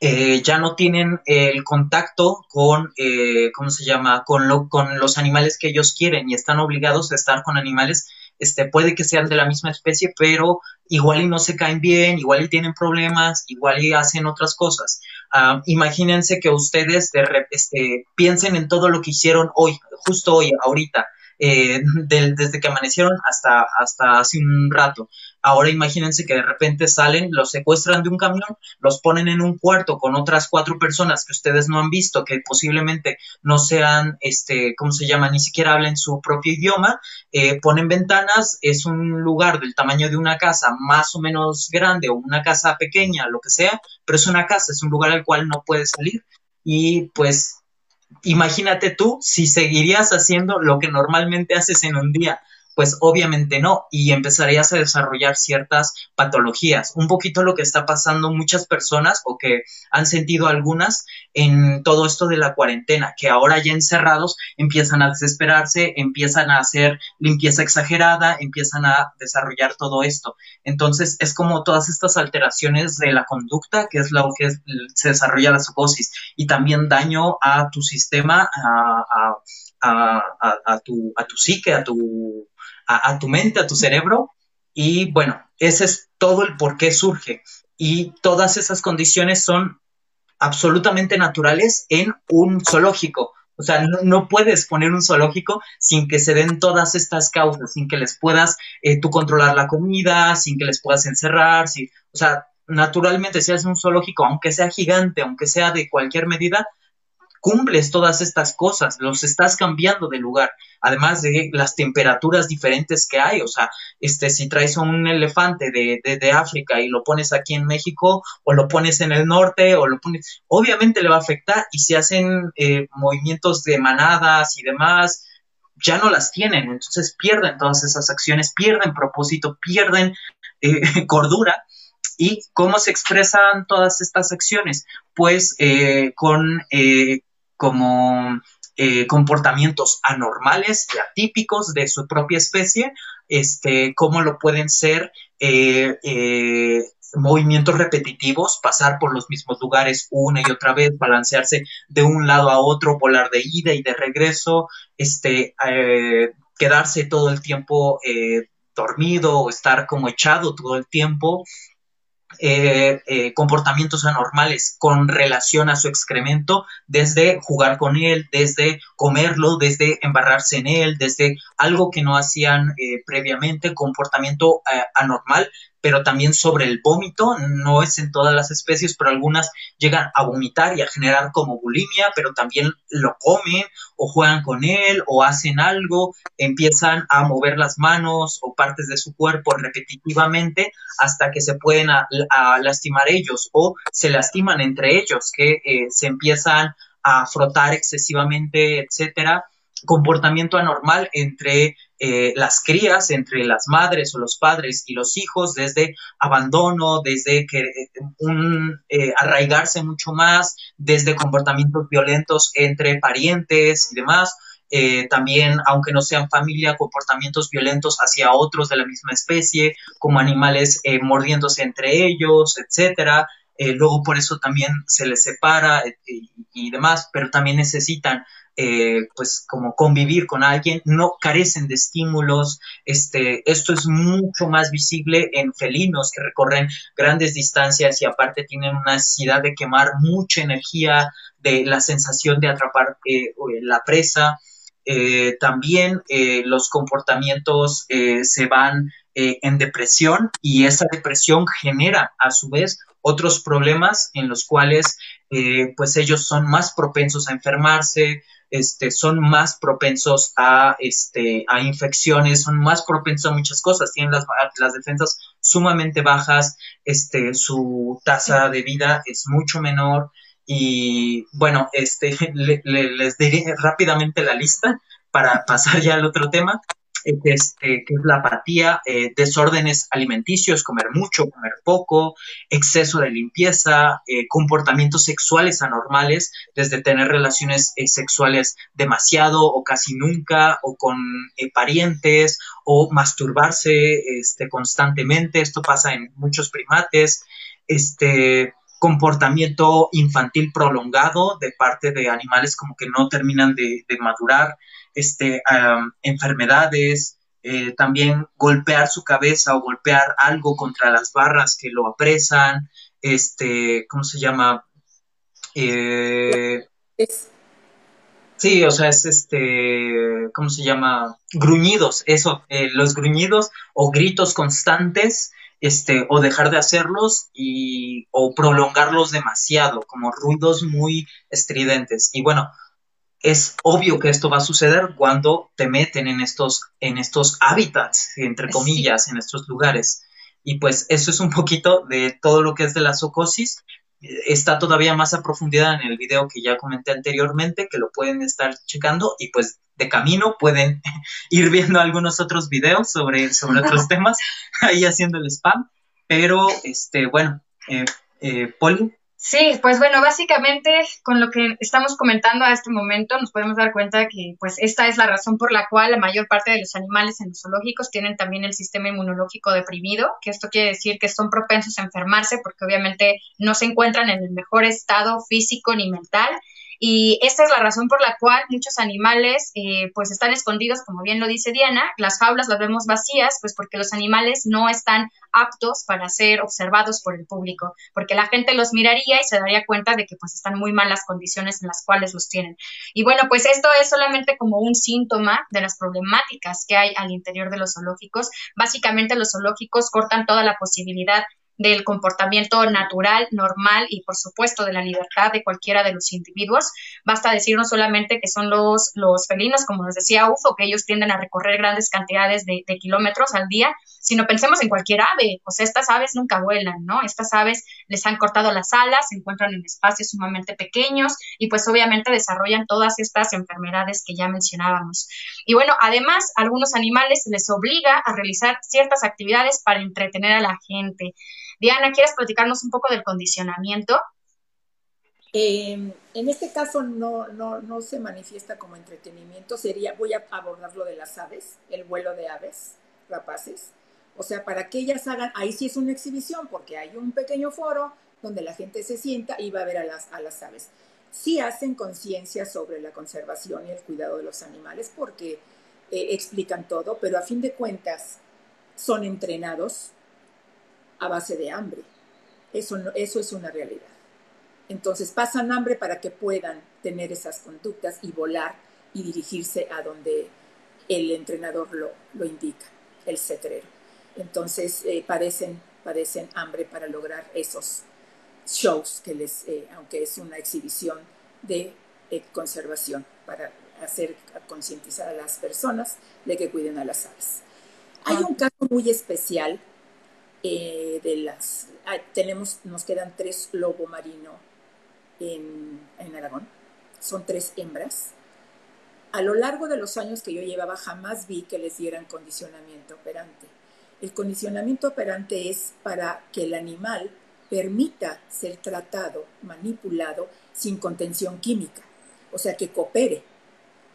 eh, ya no tienen el contacto con, eh, ¿cómo se llama? Con, lo, con los animales que ellos quieren y están obligados a estar con animales. Este, puede que sean de la misma especie, pero igual y no se caen bien, igual y tienen problemas, igual y hacen otras cosas. Um, imagínense que ustedes de re, este, piensen en todo lo que hicieron hoy, justo hoy, ahorita, eh, del, desde que amanecieron hasta, hasta hace un rato. Ahora imagínense que de repente salen, los secuestran de un camión, los ponen en un cuarto con otras cuatro personas que ustedes no han visto, que posiblemente no sean, este, ¿cómo se llama? Ni siquiera hablen su propio idioma, eh, ponen ventanas, es un lugar del tamaño de una casa más o menos grande o una casa pequeña, lo que sea, pero es una casa, es un lugar al cual no puedes salir y pues imagínate tú si seguirías haciendo lo que normalmente haces en un día. Pues obviamente no, y empezarías a desarrollar ciertas patologías. Un poquito lo que está pasando muchas personas, o que han sentido algunas en todo esto de la cuarentena, que ahora ya encerrados empiezan a desesperarse, empiezan a hacer limpieza exagerada, empiezan a desarrollar todo esto. Entonces es como todas estas alteraciones de la conducta, que es lo que se desarrolla la psicosis, y también daño a tu sistema, a, a, a, a, a, tu, a tu psique, a tu... A, a tu mente, a tu cerebro, y bueno, ese es todo el por qué surge, y todas esas condiciones son absolutamente naturales en un zoológico. O sea, no, no puedes poner un zoológico sin que se den todas estas causas, sin que les puedas eh, tú controlar la comida, sin que les puedas encerrar, sin, o sea, naturalmente si haces un zoológico, aunque sea gigante, aunque sea de cualquier medida, cumples todas estas cosas, los estás cambiando de lugar, además de las temperaturas diferentes que hay. O sea, este, si traes un elefante de, de, de África y lo pones aquí en México, o lo pones en el norte, o lo pones, obviamente le va a afectar, y si hacen eh, movimientos de manadas y demás, ya no las tienen, entonces pierden todas esas acciones, pierden propósito, pierden eh, cordura. ¿Y cómo se expresan todas estas acciones? Pues eh, con... Eh, como eh, comportamientos anormales y atípicos de su propia especie, este, como lo pueden ser eh, eh, movimientos repetitivos, pasar por los mismos lugares una y otra vez, balancearse de un lado a otro, volar de ida y de regreso, este, eh, quedarse todo el tiempo eh, dormido o estar como echado todo el tiempo. Eh, eh, comportamientos anormales con relación a su excremento, desde jugar con él, desde comerlo, desde embarrarse en él, desde algo que no hacían eh, previamente, comportamiento eh, anormal, pero también sobre el vómito. No es en todas las especies, pero algunas llegan a vomitar y a generar como bulimia, pero también lo comen o juegan con él o hacen algo, empiezan a mover las manos o partes de su cuerpo repetitivamente hasta que se pueden a, a lastimar ellos, o se lastiman entre ellos, que eh, se empiezan a frotar excesivamente, etcétera. Comportamiento anormal entre eh, las crías, entre las madres o los padres y los hijos, desde abandono, desde que un, eh, arraigarse mucho más, desde comportamientos violentos entre parientes y demás, eh, también, aunque no sean familia, comportamientos violentos hacia otros de la misma especie, como animales eh, mordiéndose entre ellos, etcétera. Eh, luego por eso también se les separa eh, y, y demás, pero también necesitan Eh, pues como convivir con alguien, no carecen de estímulos. Este, esto es mucho más visible en felinos que recorren grandes distancias y aparte tienen una necesidad de quemar mucha energía, de la sensación de atrapar eh, la presa. Eh, también eh, los comportamientos eh, se van eh, en depresión, y esa depresión genera a su vez otros problemas en los cuales eh, pues ellos son más propensos a enfermarse, este, son más propensos a, este, a infecciones, son más propensos a muchas cosas, tienen las, las defensas sumamente bajas, este, su tasa de vida es mucho menor. Y bueno, este, le, le, les diré rápidamente la lista para pasar ya al otro tema. Este, que es la apatía, eh, desórdenes alimenticios, comer mucho, comer poco, exceso de limpieza, eh, comportamientos sexuales anormales, desde tener relaciones eh, sexuales demasiado o casi nunca, o con eh, parientes, o masturbarse este, constantemente. Esto pasa en muchos primates. Este, comportamiento infantil prolongado de parte de animales como que no terminan de, de madurar. Este, um, enfermedades, eh, también golpear su cabeza o golpear algo contra las barras que lo apresan, este, ¿cómo se llama? Eh, es. Sí, o sea, es este, ¿cómo se llama? Gruñidos, eso, eh, los gruñidos o gritos constantes, este, o dejar de hacerlos y, o prolongarlos demasiado, como ruidos muy estridentes. Y bueno, es obvio que esto va a suceder cuando te meten en estos, en estos hábitats, entre comillas, sí, en estos lugares. Y pues eso es un poquito de todo lo que es de la zoocosis. está todavía más a profundidad en el video que ya comenté anteriormente, que lo pueden estar checando, y pues de camino pueden ir viendo algunos otros videos sobre, sobre otros temas, ahí haciendo el spam. Pero, este, bueno, eh, eh, Poli. Sí, pues bueno, básicamente con lo que estamos comentando a este momento nos podemos dar cuenta que pues esta es la razón por la cual la mayor parte de los animales en los zoológicos tienen también el sistema inmunológico deprimido, que esto quiere decir que son propensos a enfermarse porque obviamente no se encuentran en el mejor estado físico ni mental. Y esta es la razón por la cual muchos animales eh, pues están escondidos, como bien lo dice Diana. Las jaulas las vemos vacías, pues porque los animales no están aptos para ser observados por el público, porque la gente los miraría y se daría cuenta de que pues están muy mal las condiciones en las cuales los tienen. Y bueno, pues esto es solamente como un síntoma de las problemáticas que hay al interior de los zoológicos. Básicamente los zoológicos cortan toda la posibilidad del comportamiento natural, normal y, por supuesto, de la libertad de cualquiera de los individuos. Basta decirnos solamente que son los, los felinos, como les decía Ufo, que ellos tienden a recorrer grandes cantidades de, de kilómetros al día, sino pensemos en cualquier ave. O sea, estas aves nunca vuelan, ¿no? Estas aves les han cortado las alas, se encuentran en espacios sumamente pequeños y, pues, obviamente desarrollan todas estas enfermedades que ya mencionábamos. Y, bueno, además, a algunos animales se les obliga a realizar ciertas actividades para entretener a la gente. Diana, ¿quieres platicarnos un poco del condicionamiento? Eh, en este caso no, no, no se manifiesta como entretenimiento. Sería, voy a abordar lo de las aves, el vuelo de aves rapaces. O sea, para que ellas hagan, ahí sí es una exhibición, porque hay un pequeño foro donde la gente se sienta y va a ver a las, a las aves. Sí hacen conciencia sobre la conservación y el cuidado de los animales, porque eh, explican todo, pero a fin de cuentas son entrenados a base de hambre. Eso, no, eso es una realidad. Entonces pasan hambre para que puedan tener esas conductas y volar y dirigirse a donde el entrenador lo, lo indica, el cetrero. Entonces eh, padecen, padecen hambre para lograr esos shows que les, eh, aunque es una exhibición de eh, conservación, para hacer concientizar a las personas de que cuiden a las aves. Hay un caso muy especial. Eh, de las, ah, tenemos, nos quedan tres lobo marino en, en Aragón. Son tres hembras. A lo largo de los años que yo llevaba, jamás vi que les dieran condicionamiento operante. El condicionamiento operante es para que el animal permita ser tratado, manipulado, sin contención química. O sea, que coopere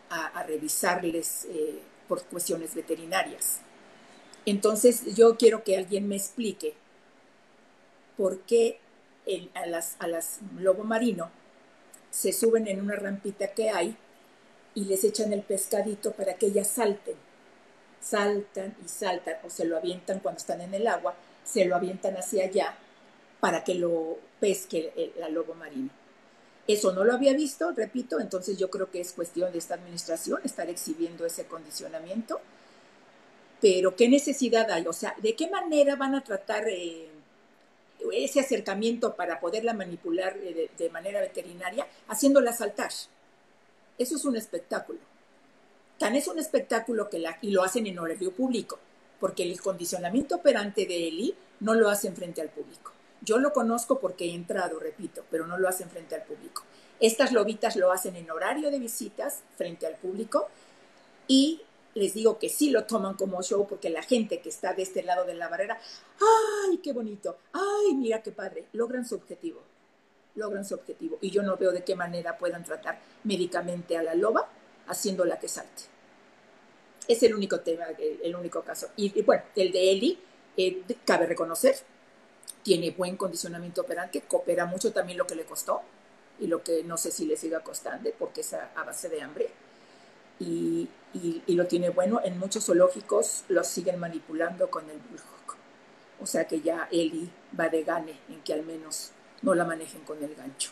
a, a revisarles eh, por cuestiones veterinarias. Entonces, yo quiero que alguien me explique por qué el, a las, a las lobo marino se suben en una rampita que hay y les echan el pescadito para que ellas salten. Saltan y saltan, o se lo avientan cuando están en el agua, se lo avientan hacia allá para que lo pesque el, el, la lobo marino. Eso no lo había visto, repito, entonces yo creo que es cuestión de esta administración estar exhibiendo ese condicionamiento. Pero ¿qué necesidad hay? O sea, ¿de qué manera van a tratar eh, ese acercamiento para poderla manipular eh, de, de manera veterinaria? Haciéndola saltar. Eso es un espectáculo. Tan es un espectáculo que la, y lo hacen en horario público, porque el condicionamiento operante de Eli no lo hacen frente al público. Yo lo conozco porque he entrado, repito, pero no lo hacen frente al público. Estas lobitas lo hacen en horario de visitas frente al público y les digo que sí lo toman como show, porque la gente que está de este lado de la barrera, ¡ay, qué bonito! ¡Ay, mira qué padre! Logran su objetivo, logran su objetivo. Y yo no veo de qué manera puedan tratar médicamente a la loba haciéndola que salte. Es el único tema, el, el único caso. Y, y bueno, el de Eli, eh, cabe reconocer, tiene buen condicionamiento operante, coopera mucho también lo que le costó y lo que no sé si le siga costando, porque es a, a base de hambre. Y, y, y lo tiene bueno. En muchos zoológicos los siguen manipulando con el bulldog. O sea que ya Eli va de gane en que al menos no la manejen con el gancho.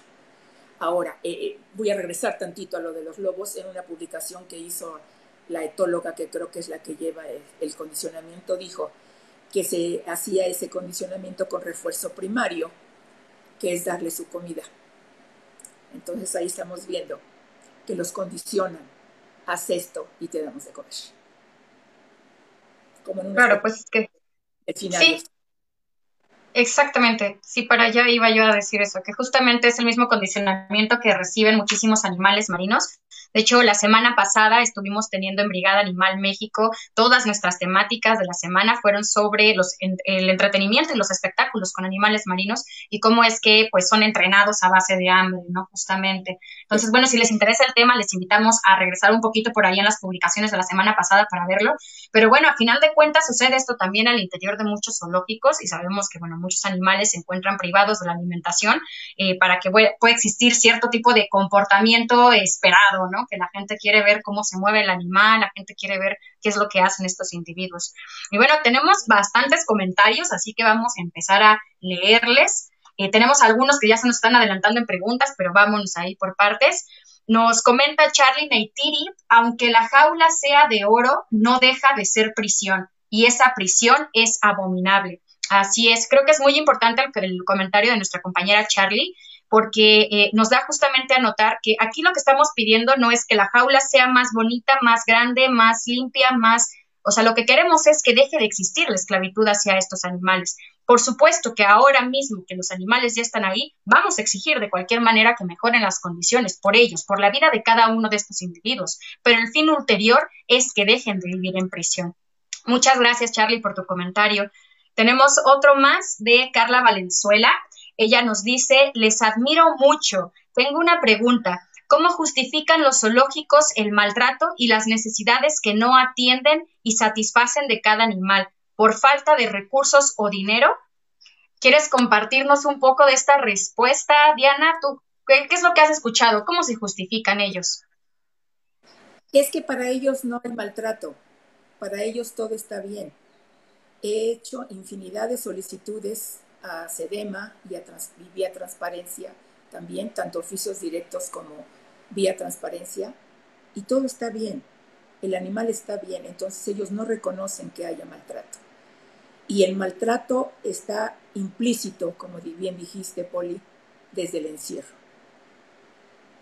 Ahora, eh, voy a regresar tantito a lo de los lobos. En una publicación que hizo la etóloga, que creo que es la que lleva el, el condicionamiento, dijo que se hacía ese condicionamiento con refuerzo primario, que es darle su comida. Entonces ahí estamos viendo que los condicionan. Haz esto y te damos de comer. Como en claro, pues es que... El final. Sí. Exactamente, sí, para allá iba yo a decir eso, que justamente es el mismo condicionamiento que reciben muchísimos animales marinos. De hecho, la semana pasada estuvimos teniendo en Brigada Animal México, todas nuestras temáticas de la semana fueron sobre los, el entretenimiento y los espectáculos con animales marinos y cómo es que pues son entrenados a base de hambre, ¿no? Justamente. Entonces, bueno, si les interesa el tema, les invitamos a regresar un poquito por ahí en las publicaciones de la semana pasada para verlo. Pero bueno, a final de cuentas sucede esto también al interior de muchos zoológicos y sabemos que, bueno, muchos animales se encuentran privados de la alimentación eh, para que pueda existir cierto tipo de comportamiento esperado, ¿no? ¿no? Que la gente quiere ver cómo se mueve el animal, la gente quiere ver qué es lo que hacen estos individuos. Y bueno, tenemos bastantes comentarios, así que vamos a empezar a leerles. Eh, tenemos algunos que ya se nos están adelantando en preguntas, pero vámonos ahí por partes. Nos comenta Charlie Neitiri, aunque la jaula sea de oro, no deja de ser prisión, y esa prisión es abominable. Así es, creo que es muy importante el, el comentario de nuestra compañera Charlie, porque eh, nos da justamente a notar que aquí lo que estamos pidiendo no es que la jaula sea más bonita, más grande, más limpia, más... O sea, lo que queremos es que deje de existir la esclavitud hacia estos animales. Por supuesto que ahora mismo que los animales ya están ahí, vamos a exigir de cualquier manera que mejoren las condiciones por ellos, por la vida de cada uno de estos individuos. Pero el fin ulterior es que dejen de vivir en prisión. Muchas gracias, Charlie, por tu comentario. Tenemos otro más de Carla Valenzuela. Ella nos dice, les admiro mucho. Tengo una pregunta. ¿Cómo justifican los zoológicos el maltrato y las necesidades que no atienden y satisfacen de cada animal? ¿Por falta de recursos o dinero? ¿Quieres compartirnos un poco de esta respuesta, Diana? ¿Tú qué, qué es lo que has escuchado? ¿Cómo se justifican ellos? Es que para ellos no hay maltrato. Para ellos todo está bien. He hecho infinidad de solicitudes a SEDEMA y a, trans, y vía transparencia también, tanto oficios directos como vía transparencia, y todo está bien, el animal está bien, entonces ellos no reconocen que haya maltrato. Y el maltrato está implícito, como bien dijiste, Poli, desde el encierro.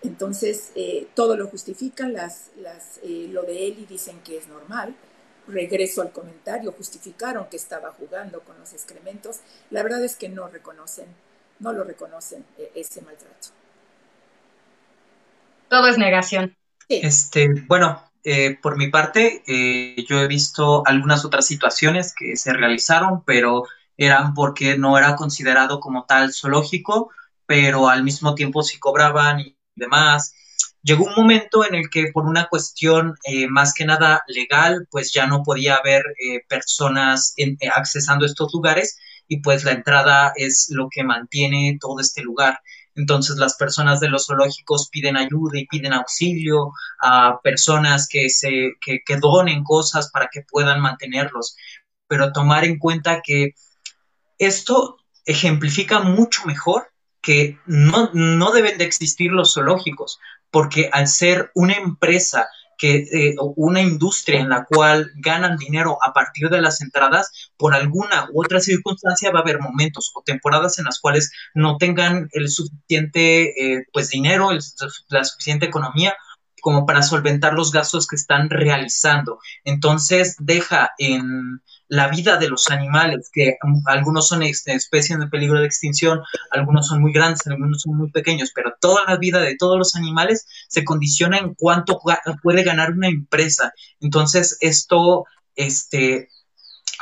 Entonces, eh, todo lo justifican, las, las, eh, lo de él y dicen que es normal. Regreso al comentario, justificaron que estaba jugando con los excrementos. La verdad es que no reconocen, no lo reconocen ese maltrato. Todo es negación. Sí. Este, bueno, eh, por mi parte, eh, yo he visto algunas otras situaciones que se realizaron, pero eran porque no era considerado como tal zoológico, pero al mismo tiempo sí cobraban y demás. Llegó un momento en el que por una cuestión eh, más que nada legal, pues ya no podía haber eh, personas en, eh, accesando estos lugares y pues la entrada es lo que mantiene todo este lugar. Entonces las personas de los zoológicos piden ayuda y piden auxilio a personas que, se, que, que donen cosas para que puedan mantenerlos. Pero tomar en cuenta que esto ejemplifica mucho mejor que no, no deben de existir los zoológicos, porque al ser una empresa, que, eh, una industria en la cual ganan dinero a partir de las entradas, por alguna u otra circunstancia va a haber momentos o temporadas en las cuales no tengan el suficiente eh, pues dinero, el, la suficiente economía como para solventar los gastos que están realizando. Entonces deja en la vida de los animales, que algunos son especies en peligro de extinción, algunos son muy grandes, algunos son muy pequeños, pero toda la vida de todos los animales se condiciona en cuánto puede ganar una empresa. Entonces esto este,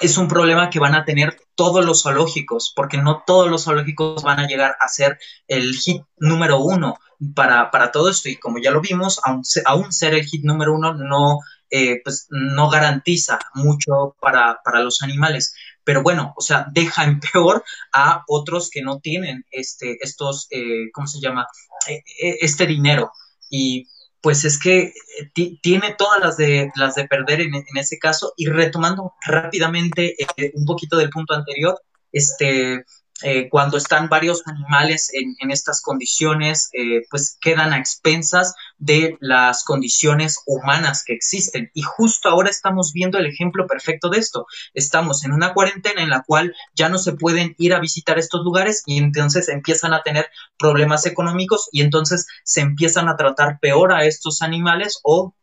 es un problema que van a tener todos los zoológicos, porque no todos los zoológicos van a llegar a ser el hit número uno para, para todo esto, y como ya lo vimos, aún, aún ser el hit número uno no... Eh, pues no garantiza mucho para, para los animales, pero bueno, o sea, deja en peor a otros que no tienen este, estos, eh, ¿cómo se llama? Eh, este dinero, y pues es que tiene todas las de, las de perder en, en ese caso. Y retomando rápidamente eh, un poquito del punto anterior, este... Eh, cuando están varios animales en, en estas condiciones, eh, pues quedan a expensas de las condiciones humanas que existen. Y justo ahora estamos viendo el ejemplo perfecto de esto. Estamos en una cuarentena en la cual ya no se pueden ir a visitar estos lugares y entonces empiezan a tener problemas económicos y entonces se empiezan a tratar peor a estos animales o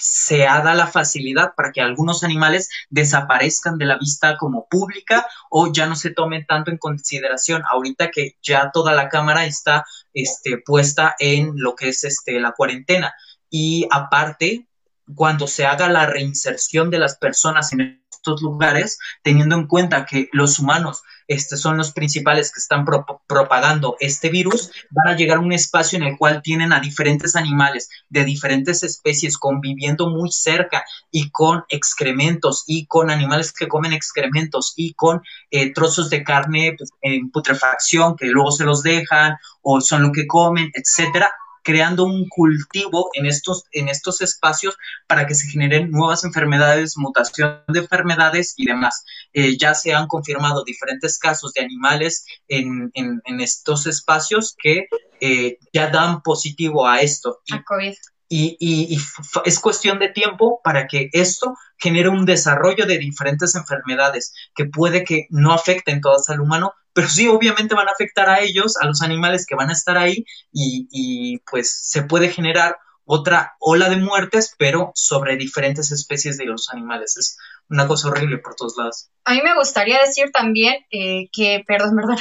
se da la facilidad para que algunos animales desaparezcan de la vista como pública o ya no se tomen tanto en consideración ahorita que ya toda la cámara está este, puesta en lo que es este, la cuarentena. Y aparte, cuando se haga la reinserción de las personas en estos lugares, teniendo en cuenta que los humanos este, son los principales que están pro propagando este virus, van a llegar a un espacio en el cual tienen a diferentes animales de diferentes especies conviviendo muy cerca y con excrementos y con animales que comen excrementos y con eh, trozos de carne en putrefacción que luego se los dejan o son lo que comen, etcétera, creando un cultivo en estos, en estos espacios para que se generen nuevas enfermedades, mutación de enfermedades y demás. Eh, ya se han confirmado diferentes casos de animales en, en, en estos espacios que eh, ya dan positivo a esto. Y, a COVID. Y, y, y es cuestión de tiempo para que esto genere un desarrollo de diferentes enfermedades que puede que no afecten todas al humano, pero sí obviamente van a afectar a ellos, a los animales que van a estar ahí y, y pues se puede generar otra ola de muertes, pero sobre diferentes especies de los animales. Es una cosa horrible por todos lados. A mí me gustaría decir también eh, que, perdón, perdón,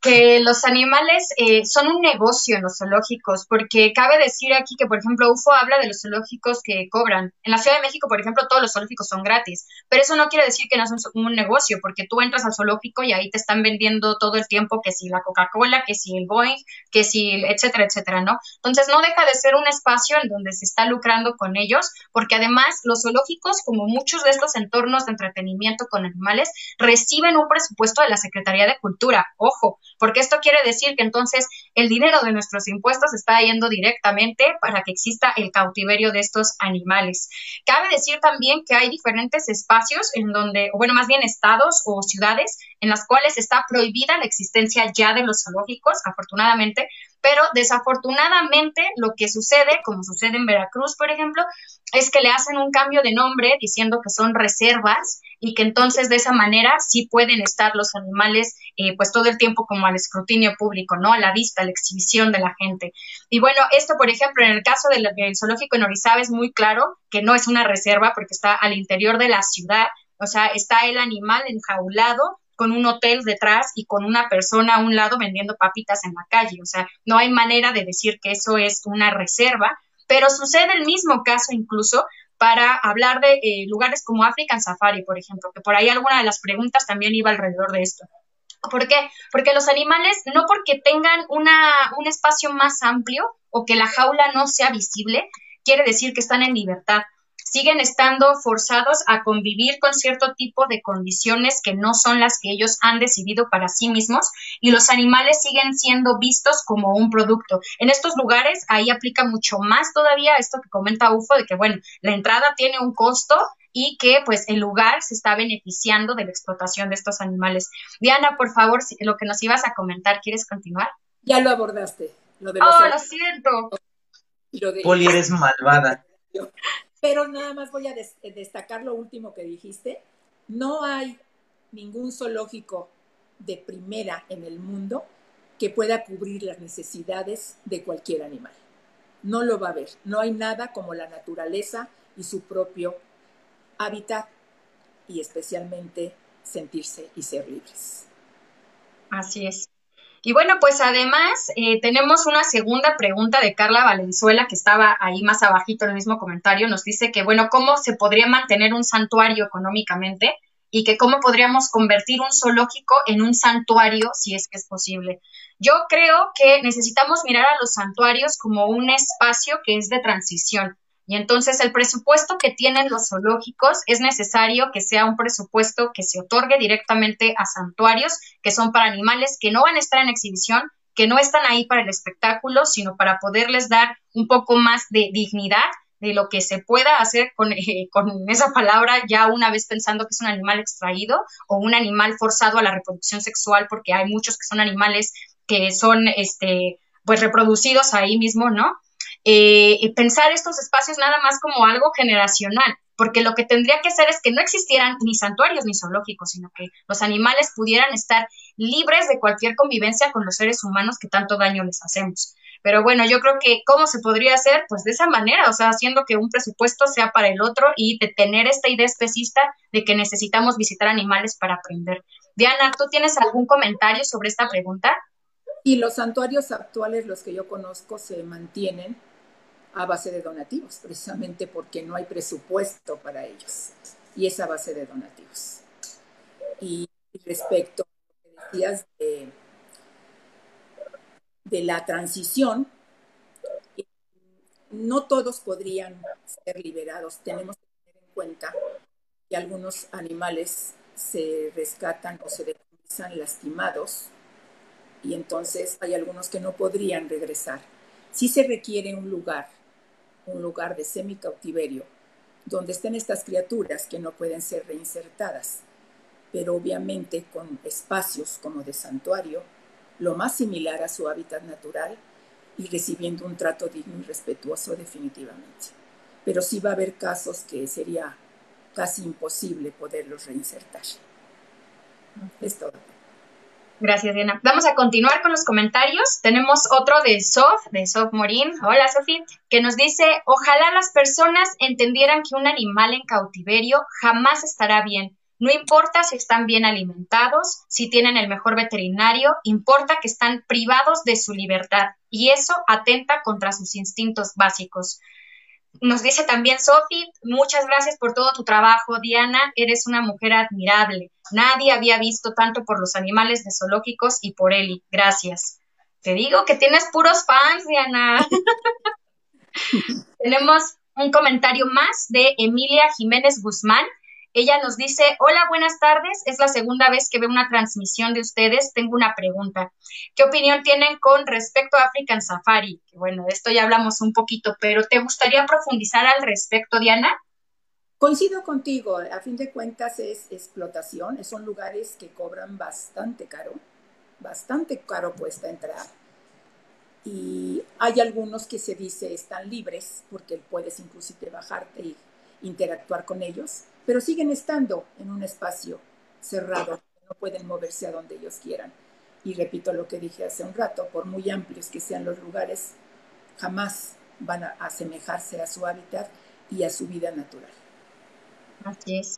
que los animales eh, son un negocio en los zoológicos, porque cabe decir aquí que, por ejemplo, U F O habla de los zoológicos que cobran. En la Ciudad de México, por ejemplo, todos los zoológicos son gratis, pero eso no quiere decir que no es un, un negocio, porque tú entras al zoológico y ahí te están vendiendo todo el tiempo que si la Coca-Cola, que si el Boeing, que si etcétera, etcétera, ¿no? Entonces no deja de ser un espacio en donde se está lucrando con ellos, porque además los zoológicos, como muchos de estos entornos de entretenimiento con animales, reciben un presupuesto de la Secretaría de Cultura, ojo, porque esto quiere decir que entonces el dinero de nuestros impuestos está yendo directamente para que exista el cautiverio de estos animales. Cabe decir también que hay diferentes espacios en donde, o bueno, más bien estados o ciudades en las cuales está prohibida la existencia ya de los zoológicos, afortunadamente, pero desafortunadamente lo que sucede, como sucede en Veracruz, por ejemplo, es que le hacen un cambio de nombre diciendo que son reservas y que entonces de esa manera sí pueden estar los animales eh, pues todo el tiempo como al escrutinio público, ¿no? A la vista, a la exhibición de la gente. Y bueno, esto, por ejemplo, en el caso del, del zoológico en Orizaba es muy claro que no es una reserva porque está al interior de la ciudad, o sea, está el animal enjaulado, con un hotel detrás y con una persona a un lado vendiendo papitas en la calle. O sea, no hay manera de decir que eso es una reserva, pero sucede el mismo caso incluso para hablar de eh, lugares como African Safari, por ejemplo, que por ahí alguna de las preguntas también iba alrededor de esto. ¿Por qué? Porque los animales, no porque tengan una, un espacio más amplio o que la jaula no sea visible, quiere decir que están en libertad. Siguen estando forzados a convivir con cierto tipo de condiciones que no son las que ellos han decidido para sí mismos y los animales siguen siendo vistos como un producto. En estos lugares ahí aplica mucho más todavía esto que comenta U F O de que, bueno, la entrada tiene un costo y que pues el lugar se está beneficiando de la explotación de estos animales. Diana, por favor, lo que nos ibas a comentar, ¿quieres continuar? Ya lo abordaste. Lo de los oh, el... lo siento. Lo de... Poli, eres malvada. Pero nada más voy a des- destacar lo último que dijiste. No hay ningún zoológico de primera en el mundo que pueda cubrir las necesidades de cualquier animal. No lo va a haber. No hay nada como la naturaleza y su propio hábitat y especialmente sentirse y ser libres. Así es. Y bueno, pues además eh, tenemos una segunda pregunta de Carla Valenzuela que estaba ahí más abajito en el mismo comentario. Nos dice que, bueno, ¿cómo se podría mantener un santuario económicamente? Y que cómo podríamos convertir un zoológico en un santuario si es que es posible. Yo creo que necesitamos mirar a los santuarios como un espacio que es de transición. Y entonces el presupuesto que tienen los zoológicos es necesario que sea un presupuesto que se otorgue directamente a santuarios, que son para animales que no van a estar en exhibición, que no están ahí para el espectáculo, sino para poderles dar un poco más de dignidad de lo que se pueda hacer con, eh, con esa palabra ya una vez pensando que es un animal extraído o un animal forzado a la reproducción sexual, porque hay muchos que son animales que son este, pues reproducidos ahí mismo, ¿no? Eh, y pensar estos espacios nada más como algo generacional, porque lo que tendría que ser es que no existieran ni santuarios ni zoológicos, sino que los animales pudieran estar libres de cualquier convivencia con los seres humanos que tanto daño les hacemos. Pero bueno, yo creo que ¿cómo se podría hacer? Pues de esa manera, o sea, haciendo que un presupuesto sea para el otro y de tener esta idea especista de que necesitamos visitar animales para aprender. Diana, ¿tú tienes algún comentario sobre esta pregunta? Y los santuarios actuales, los que yo conozco, se mantienen a base de donativos, precisamente porque no hay presupuesto para ellos. Y es a base de donativos. Y respecto a lo que decías de, de la transición, no todos podrían ser liberados. Tenemos que tener en cuenta que algunos animales se rescatan o se decomisan lastimados, y entonces hay algunos que no podrían regresar. Sí se requiere un lugar, un lugar de semicautiverio, donde estén estas criaturas que no pueden ser reinsertadas, pero obviamente con espacios como de santuario, lo más similar a su hábitat natural y recibiendo un trato digno y respetuoso definitivamente. Pero sí va a haber casos que sería casi imposible poderlos reinsertar. Es todo. Gracias, Diana. Vamos a continuar con los comentarios. Tenemos otro de Sof, de Sof Morín. Hola, Sofi, que nos dice, ojalá las personas entendieran que un animal en cautiverio jamás estará bien. No importa si están bien alimentados, si tienen el mejor veterinario, importa que están privados de su libertad y eso atenta contra sus instintos básicos. Nos dice también Sofi, muchas gracias por todo tu trabajo, Diana, eres una mujer admirable. Nadie había visto tanto por los animales de zoológicos y por Eli. Gracias. Te digo que tienes puros fans, Diana. Tenemos un comentario más de Emilia Jiménez Guzmán. Ella nos dice, hola, buenas tardes, es la segunda vez que veo una transmisión de ustedes, tengo una pregunta. ¿Qué opinión tienen con respecto a African Safari? Bueno, de esto ya hablamos un poquito, pero ¿te gustaría profundizar al respecto, Diana? Coincido contigo, a fin de cuentas es explotación, son lugares que cobran bastante caro, bastante caro cuesta entrar. Y hay algunos que se dice están libres, porque puedes inclusive bajarte y interactuar con ellos, pero siguen estando en un espacio cerrado, no pueden moverse a donde ellos quieran. Y repito lo que dije hace un rato, por muy amplios que sean los lugares, jamás van a asemejarse a su hábitat y a su vida natural. Así es.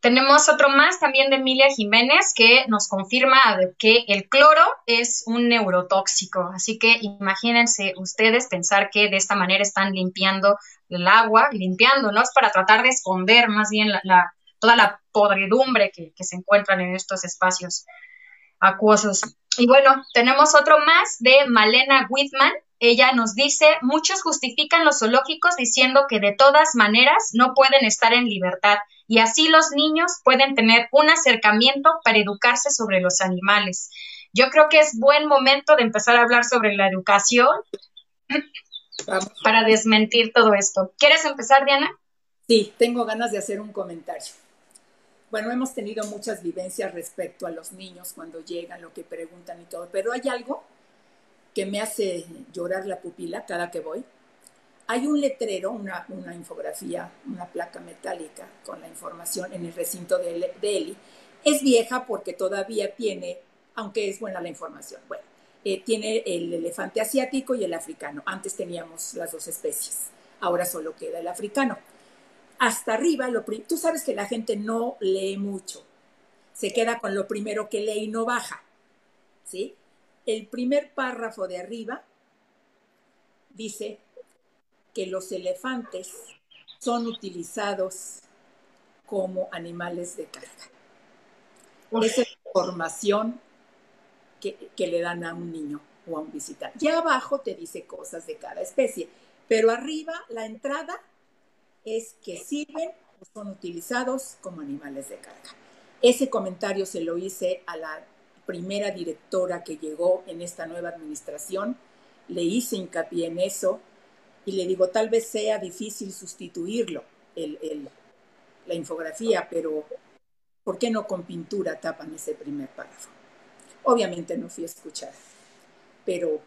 Tenemos otro más también de Emilia Jiménez que nos confirma que el cloro es un neurotóxico. Así que imagínense ustedes pensar que de esta manera están limpiando el agua, limpiándonos para tratar de esconder más bien la, la, toda la podredumbre que, que se encuentran en estos espacios acuosos. Y bueno, tenemos otro más de Malena Whitman. Ella nos dice, muchos justifican los zoológicos diciendo que de todas maneras no pueden estar en libertad y así los niños pueden tener un acercamiento para educarse sobre los animales. Yo creo que es buen momento de empezar a hablar sobre la educación para desmentir todo esto. ¿Quieres empezar, Diana? Sí, tengo ganas de hacer un comentario. Bueno, hemos tenido muchas vivencias respecto a los niños cuando llegan, lo que preguntan y todo, pero hay algo que me hace llorar la pupila cada que voy. Hay un letrero, una, una infografía, una placa metálica con la información en el recinto de Eli. Es vieja porque todavía tiene, aunque es buena la información, bueno, eh, tiene el elefante asiático y el africano. Antes teníamos las dos especies, ahora solo queda el africano. Hasta arriba, lo tú sabes que la gente no lee mucho, se queda con lo primero que lee y no baja, ¿sí? El primer párrafo de arriba dice que los elefantes son utilizados como animales de carga. Esa es la información que, que le dan a un niño o a un visitante. Ya abajo te dice cosas de cada especie, pero arriba la entrada es que sirven o son utilizados como animales de carga. Ese comentario se lo hice a la primera directora que llegó en esta nueva administración, le hice hincapié en eso y le digo, tal vez sea difícil sustituirlo, el, el, la infografía, pero ¿por qué no con pintura tapan ese primer párrafo? Obviamente no fui a escuchar, pero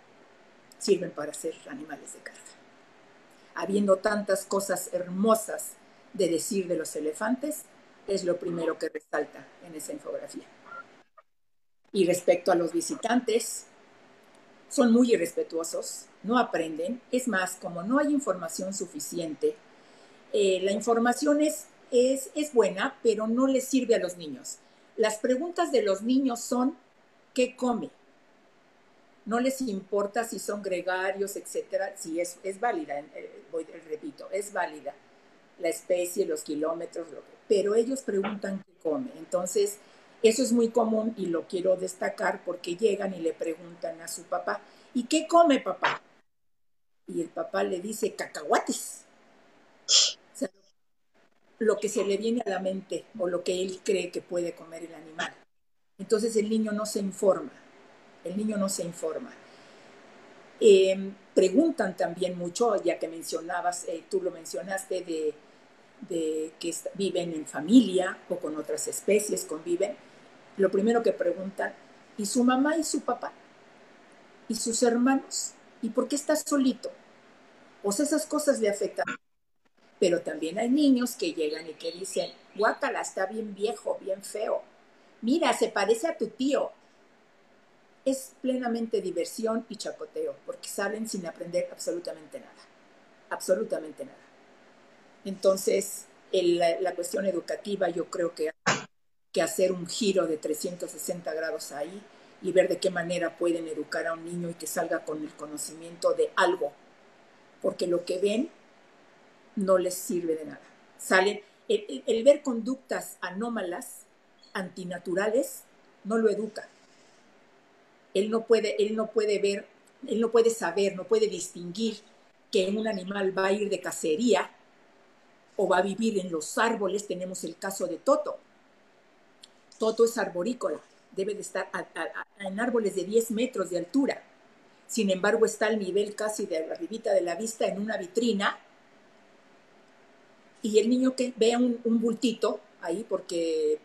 sirven para ser animales de carga. Habiendo tantas cosas hermosas de decir de los elefantes, es lo primero que resalta en esa infografía. Y respecto a los visitantes, son muy irrespetuosos, no aprenden. Es más, como no hay información suficiente, eh, la información es, es, es buena, pero no les sirve a los niños. Las preguntas de los niños son, ¿qué come? No les importa si son gregarios, etcétera. Sí, es, es válida, eh, voy, repito, es válida la especie, los kilómetros, lo que, pero ellos preguntan qué come. Entonces, eso es muy común y lo quiero destacar porque llegan y le preguntan a su papá, ¿y qué come, papá? Y el papá le dice, cacahuates. O sea, lo que se le viene a la mente o lo que él cree que puede comer el animal. Entonces, el niño no se informa. El niño no se informa. Eh, preguntan también mucho, ya que mencionabas, eh, tú lo mencionaste, de, de que viven en familia o con otras especies, conviven. Lo primero que preguntan, ¿y su mamá y su papá? ¿Y sus hermanos? ¿Y por qué estás solito? O sea, esas cosas le afectan. Pero también hay niños que llegan y que dicen, guácala, está bien viejo, bien feo. Mira, se parece a tu tío. Es plenamente diversión y chacoteo, porque salen sin aprender absolutamente nada, absolutamente nada. Entonces, el, la, la cuestión educativa, yo creo que hay que hacer un giro de trescientos sesenta grados ahí y ver de qué manera pueden educar a un niño y que salga con el conocimiento de algo, porque lo que ven no les sirve de nada. Salen, el, el, el ver conductas anómalas, antinaturales, no lo educa. Él no puede, él no puede ver, él no puede saber, no puede distinguir que un animal va a ir de cacería o va a vivir en los árboles. Tenemos el caso de Toto. Toto es arborícola, debe de estar a, a, a, en árboles de diez metros de altura. Sin embargo, está al nivel casi de arribita de la vista en una vitrina. Y el niño que ve un, un bultito ahí porque...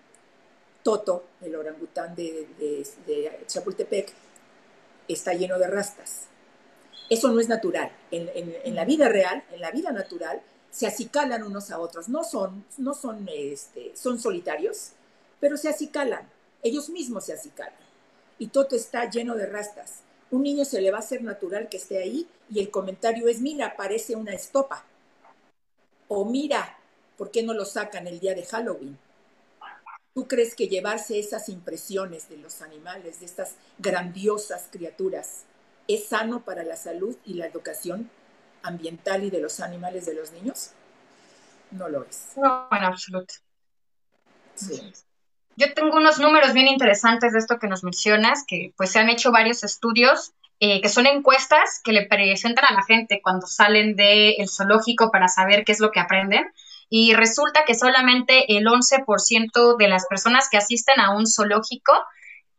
Toto, el orangután de, de, de Chapultepec, está lleno de rastas. Eso no es natural. En, en, en la vida real, en la vida natural, se acicalan unos a otros. No son, no son, este, son solitarios, pero se acicalan. Ellos mismos se acicalan. Y Toto está lleno de rastas. Un niño se le va a hacer natural que esté ahí y el comentario es, mira, parece una estopa. O mira, ¿por qué no lo sacan el día de Halloween? ¿Tú crees que llevarse esas impresiones de los animales, de estas grandiosas criaturas, es sano para la salud y la educación ambiental y de los animales de los niños? No lo es. No, en absoluto. Sí. Yo tengo unos números bien interesantes de esto que nos mencionas, que pues se han hecho varios estudios, eh, que son encuestas que le presentan a la gente cuando salen del zoológico para saber qué es lo que aprenden. Y resulta que solamente el once por ciento de las personas que asisten a un zoológico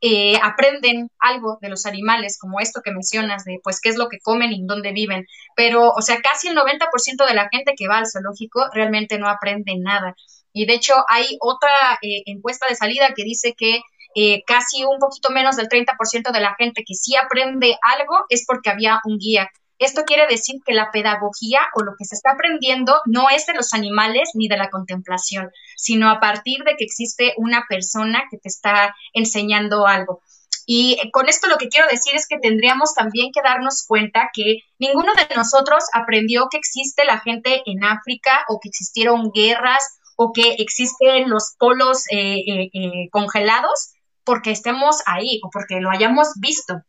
eh, aprenden algo de los animales, como esto que mencionas, de pues qué es lo que comen y dónde viven. Pero, o sea, casi el noventa por ciento de la gente que va al zoológico realmente no aprende nada. Y de hecho hay otra eh, encuesta de salida que dice que eh, casi un poquito menos del treinta por ciento de la gente que sí aprende algo es porque había un guía. Esto quiere decir que la pedagogía o lo que se está aprendiendo no es de los animales ni de la contemplación, sino a partir de que existe una persona que te está enseñando algo. Y con esto lo que quiero decir es que tendríamos también que darnos cuenta que ninguno de nosotros aprendió que existe la gente en África o que existieron guerras o que existen los polos eh, eh, eh, congelados porque estemos ahí o porque lo hayamos visto.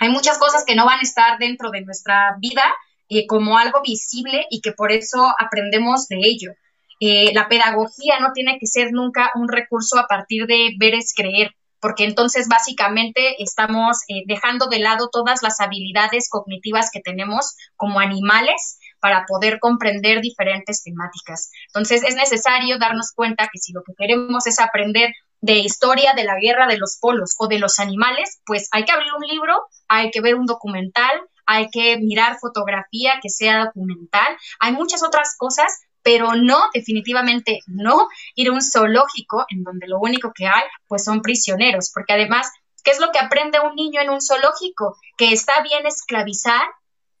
Hay muchas cosas que no van a estar dentro de nuestra vida eh, como algo visible y que por eso aprendemos de ello. Eh, la pedagogía no tiene que ser nunca un recurso a partir de ver es creer, porque entonces básicamente estamos eh, dejando de lado todas las habilidades cognitivas que tenemos como animales para poder comprender diferentes temáticas. Entonces es necesario darnos cuenta que si lo que queremos es aprender de historia de la guerra de los polos o de los animales, pues hay que abrir un libro, hay que ver un documental, hay que mirar fotografía que sea documental, hay muchas otras cosas, pero no, definitivamente no, ir a un zoológico en donde lo único que hay pues son prisioneros, porque además, ¿qué es lo que aprende un niño en un zoológico? Que está bien esclavizar,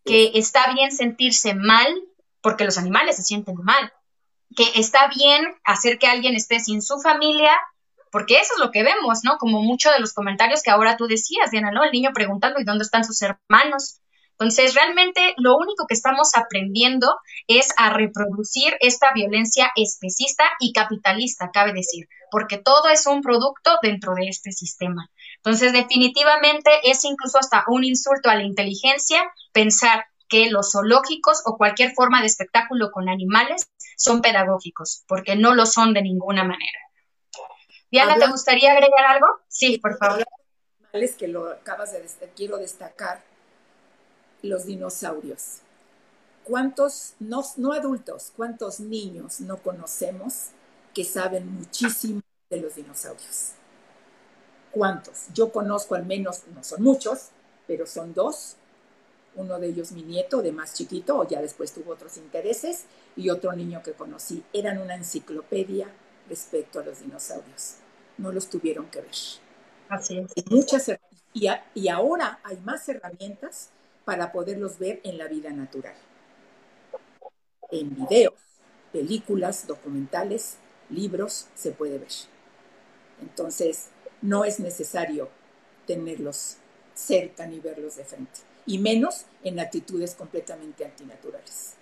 que está bien sentirse mal, porque los animales se sienten mal, que está bien hacer que alguien esté sin su familia, porque eso es lo que vemos, ¿no? Como muchos de los comentarios que ahora tú decías, Diana, ¿no? El niño preguntando, ¿y dónde están sus hermanos? Entonces, realmente lo único que estamos aprendiendo es a reproducir esta violencia especista y capitalista, cabe decir, porque todo es un producto dentro de este sistema. Entonces, definitivamente es incluso hasta un insulto a la inteligencia pensar que los zoológicos o cualquier forma de espectáculo con animales son pedagógicos, porque no lo son de ninguna manera. Diana, ¿te gustaría agregar algo? Sí, por favor. Es que lo acabas de destacar, quiero destacar. Los dinosaurios. ¿Cuántos, no, no adultos, cuántos niños no conocemos que saben muchísimo de los dinosaurios? ¿Cuántos? Yo conozco al menos, no son muchos, pero son dos. Uno de ellos mi nieto, de más chiquito, ya después tuvo otros intereses, y otro niño que conocí. Eran una enciclopedia respecto a los dinosaurios. No los tuvieron que ver. Así es. Y, muchas, y, a, y ahora hay más herramientas para poderlos ver en la vida natural. En videos, películas, documentales, libros, se puede ver. Entonces, no es necesario tenerlos cerca ni verlos de frente, y menos en actitudes completamente antinaturales.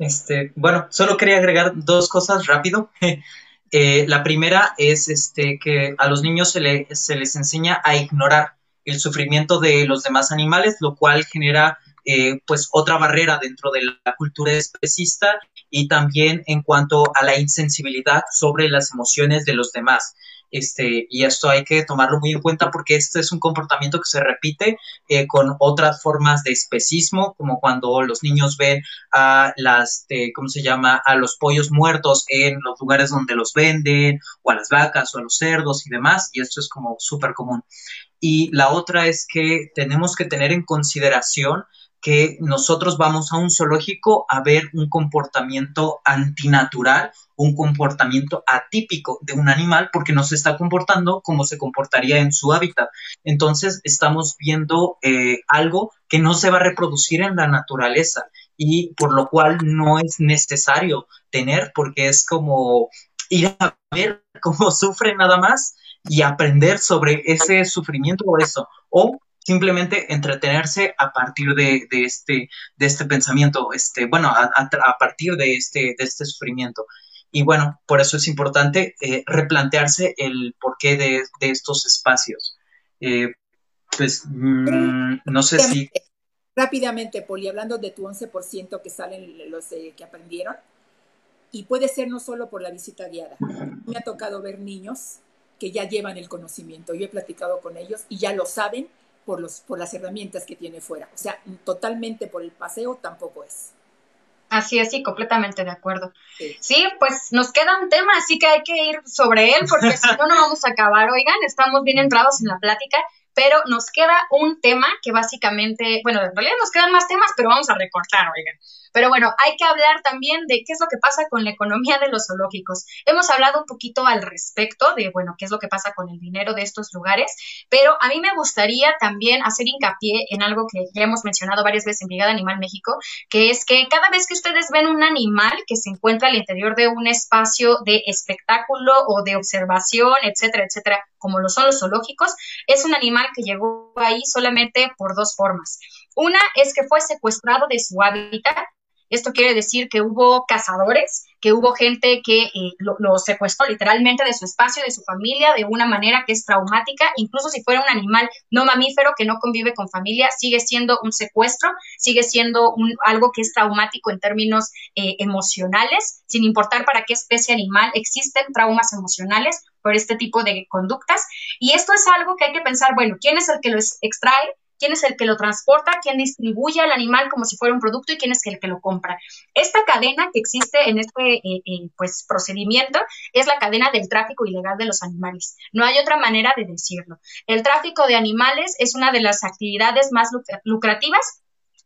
Este, bueno, solo quería agregar dos cosas rápido. eh, la primera es este, que a los niños se, le, se les enseña a ignorar el sufrimiento de los demás animales, lo cual genera eh, pues otra barrera dentro de la cultura especista, y también en cuanto a la insensibilidad sobre las emociones de los demás. Este, y esto hay que tomarlo muy en cuenta, porque este es un comportamiento que se repite eh, con otras formas de especismo, como cuando los niños ven a las, eh, ¿cómo se llama?, a los pollos muertos en los lugares donde los venden, o a las vacas, o a los cerdos y demás, y esto es como súper común. Y la otra es que tenemos que tener en consideración que nosotros vamos a un zoológico a ver un comportamiento antinatural, un comportamiento atípico de un animal, porque no se está comportando como se comportaría en su hábitat. Entonces estamos viendo eh, algo que no se va a reproducir en la naturaleza, y por lo cual no es necesario tener, porque es como ir a ver cómo sufre nada más y aprender sobre ese sufrimiento o eso, o simplemente entretenerse a partir de, de, este, de este pensamiento, este, bueno, a, a partir de este, de este sufrimiento. Y bueno, por eso es importante eh, replantearse el porqué de, de estos espacios. Eh, pues, mm, no sé si... Rápidamente, Poli, hablando de tu once por ciento que salen los eh, que aprendieron, y puede ser no solo por la visita guiada. Me ha tocado ver niños que ya llevan el conocimiento. Yo he platicado con ellos y ya lo saben por, los, por las herramientas que tiene fuera. O sea, totalmente por el paseo tampoco es. Así es, sí, completamente de acuerdo. Sí, sí, pues nos queda un tema, así que hay que ir sobre él, porque si no, no vamos a acabar. Oigan, estamos bien entrados en la plática, pero nos queda un tema que básicamente, bueno, en realidad nos quedan más temas, pero vamos a recortar, oigan. Pero bueno, hay que hablar también de qué es lo que pasa con la economía de los zoológicos. Hemos hablado un poquito al respecto de, bueno, qué es lo que pasa con el dinero de estos lugares, pero a mí me gustaría también hacer hincapié en algo que ya hemos mencionado varias veces en Brigada Animal México, que es que cada vez que ustedes ven un animal que se encuentra al interior de un espacio de espectáculo o de observación, etcétera, etcétera, como lo son los zoológicos, es un animal que llegó ahí solamente por dos formas. Una es que fue secuestrado de su hábitat. Esto quiere decir que hubo cazadores, que hubo gente que eh, lo, lo secuestró literalmente de su espacio, de su familia, de una manera que es traumática. Incluso si fuera un animal no mamífero que no convive con familia, sigue siendo un secuestro, sigue siendo un, algo que es traumático en términos eh, emocionales, sin importar para qué especie animal existen traumas emocionales por este tipo de conductas. Y esto es algo que hay que pensar, bueno, ¿quién es el que los extrae? ¿Quién es el que lo transporta? ¿Quién distribuye al animal como si fuera un producto? ¿Y quién es el que lo compra? Esta cadena que existe en este eh, eh, pues, procedimiento es la cadena del tráfico ilegal de los animales. No hay otra manera de decirlo. El tráfico de animales es una de las actividades más lucrativas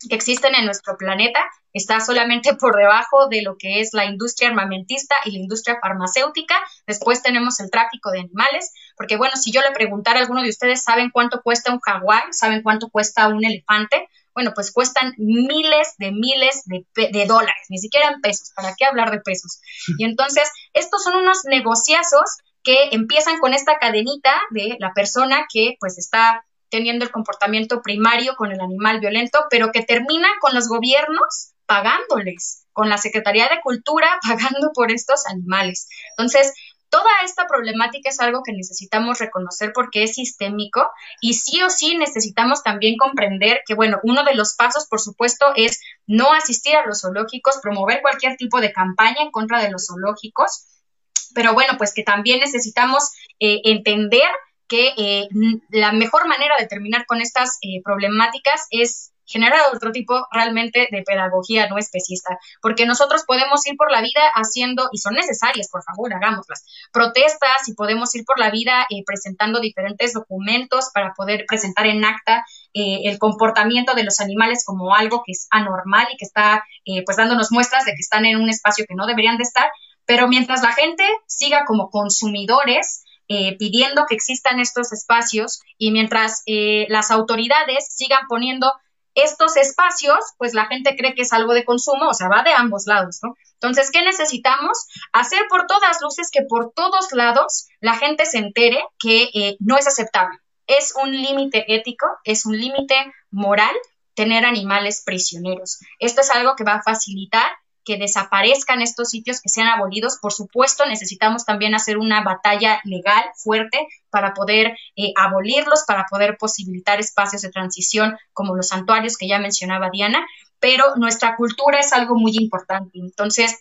que existen en nuestro planeta. Está solamente por debajo de lo que es la industria armamentista y la industria farmacéutica. Después tenemos el tráfico de animales, porque bueno, si yo le preguntara a alguno de ustedes, ¿saben cuánto cuesta un jaguar? ¿Saben cuánto cuesta un elefante? bueno, pues cuestan miles de miles de, de dólares, ni siquiera en pesos, ¿para qué hablar de pesos? Y entonces estos son unos negociazos que empiezan con esta cadenita de la persona que pues está teniendo el comportamiento primario con el animal violento, pero que termina con los gobiernos pagándoles, con la Secretaría de Cultura pagando por estos animales. Entonces, toda esta problemática es algo que necesitamos reconocer porque es sistémico y sí o sí necesitamos también comprender que, bueno, uno de los pasos, por supuesto, es no asistir a los zoológicos, promover cualquier tipo de campaña en contra de los zoológicos, pero bueno, pues que también necesitamos eh, entender que eh, la mejor manera de terminar con estas eh, problemáticas es generar otro tipo realmente de pedagogía no especista, porque nosotros podemos ir por la vida haciendo, y son necesarias, por favor, hagámoslas, protestas, y podemos ir por la vida eh, presentando diferentes documentos para poder presentar en acta eh, el comportamiento de los animales como algo que es anormal y que está eh, pues dándonos muestras de que están en un espacio que no deberían de estar, pero mientras la gente siga como consumidores, Eh, pidiendo que existan estos espacios y mientras eh, las autoridades sigan poniendo estos espacios, pues la gente cree que es algo de consumo, o sea, va de ambos lados, ¿no? Entonces, ¿qué necesitamos? Hacer por todas luces que por todos lados la gente se entere que eh, no es aceptable. Es un límite ético, es un límite moral tener animales prisioneros. Esto es algo que va a facilitar que desaparezcan estos sitios, que sean abolidos. Por supuesto, necesitamos también hacer una batalla legal fuerte para poder eh, abolirlos, para poder posibilitar espacios de transición como los santuarios que ya mencionaba Diana, pero nuestra cultura es algo muy importante. Entonces,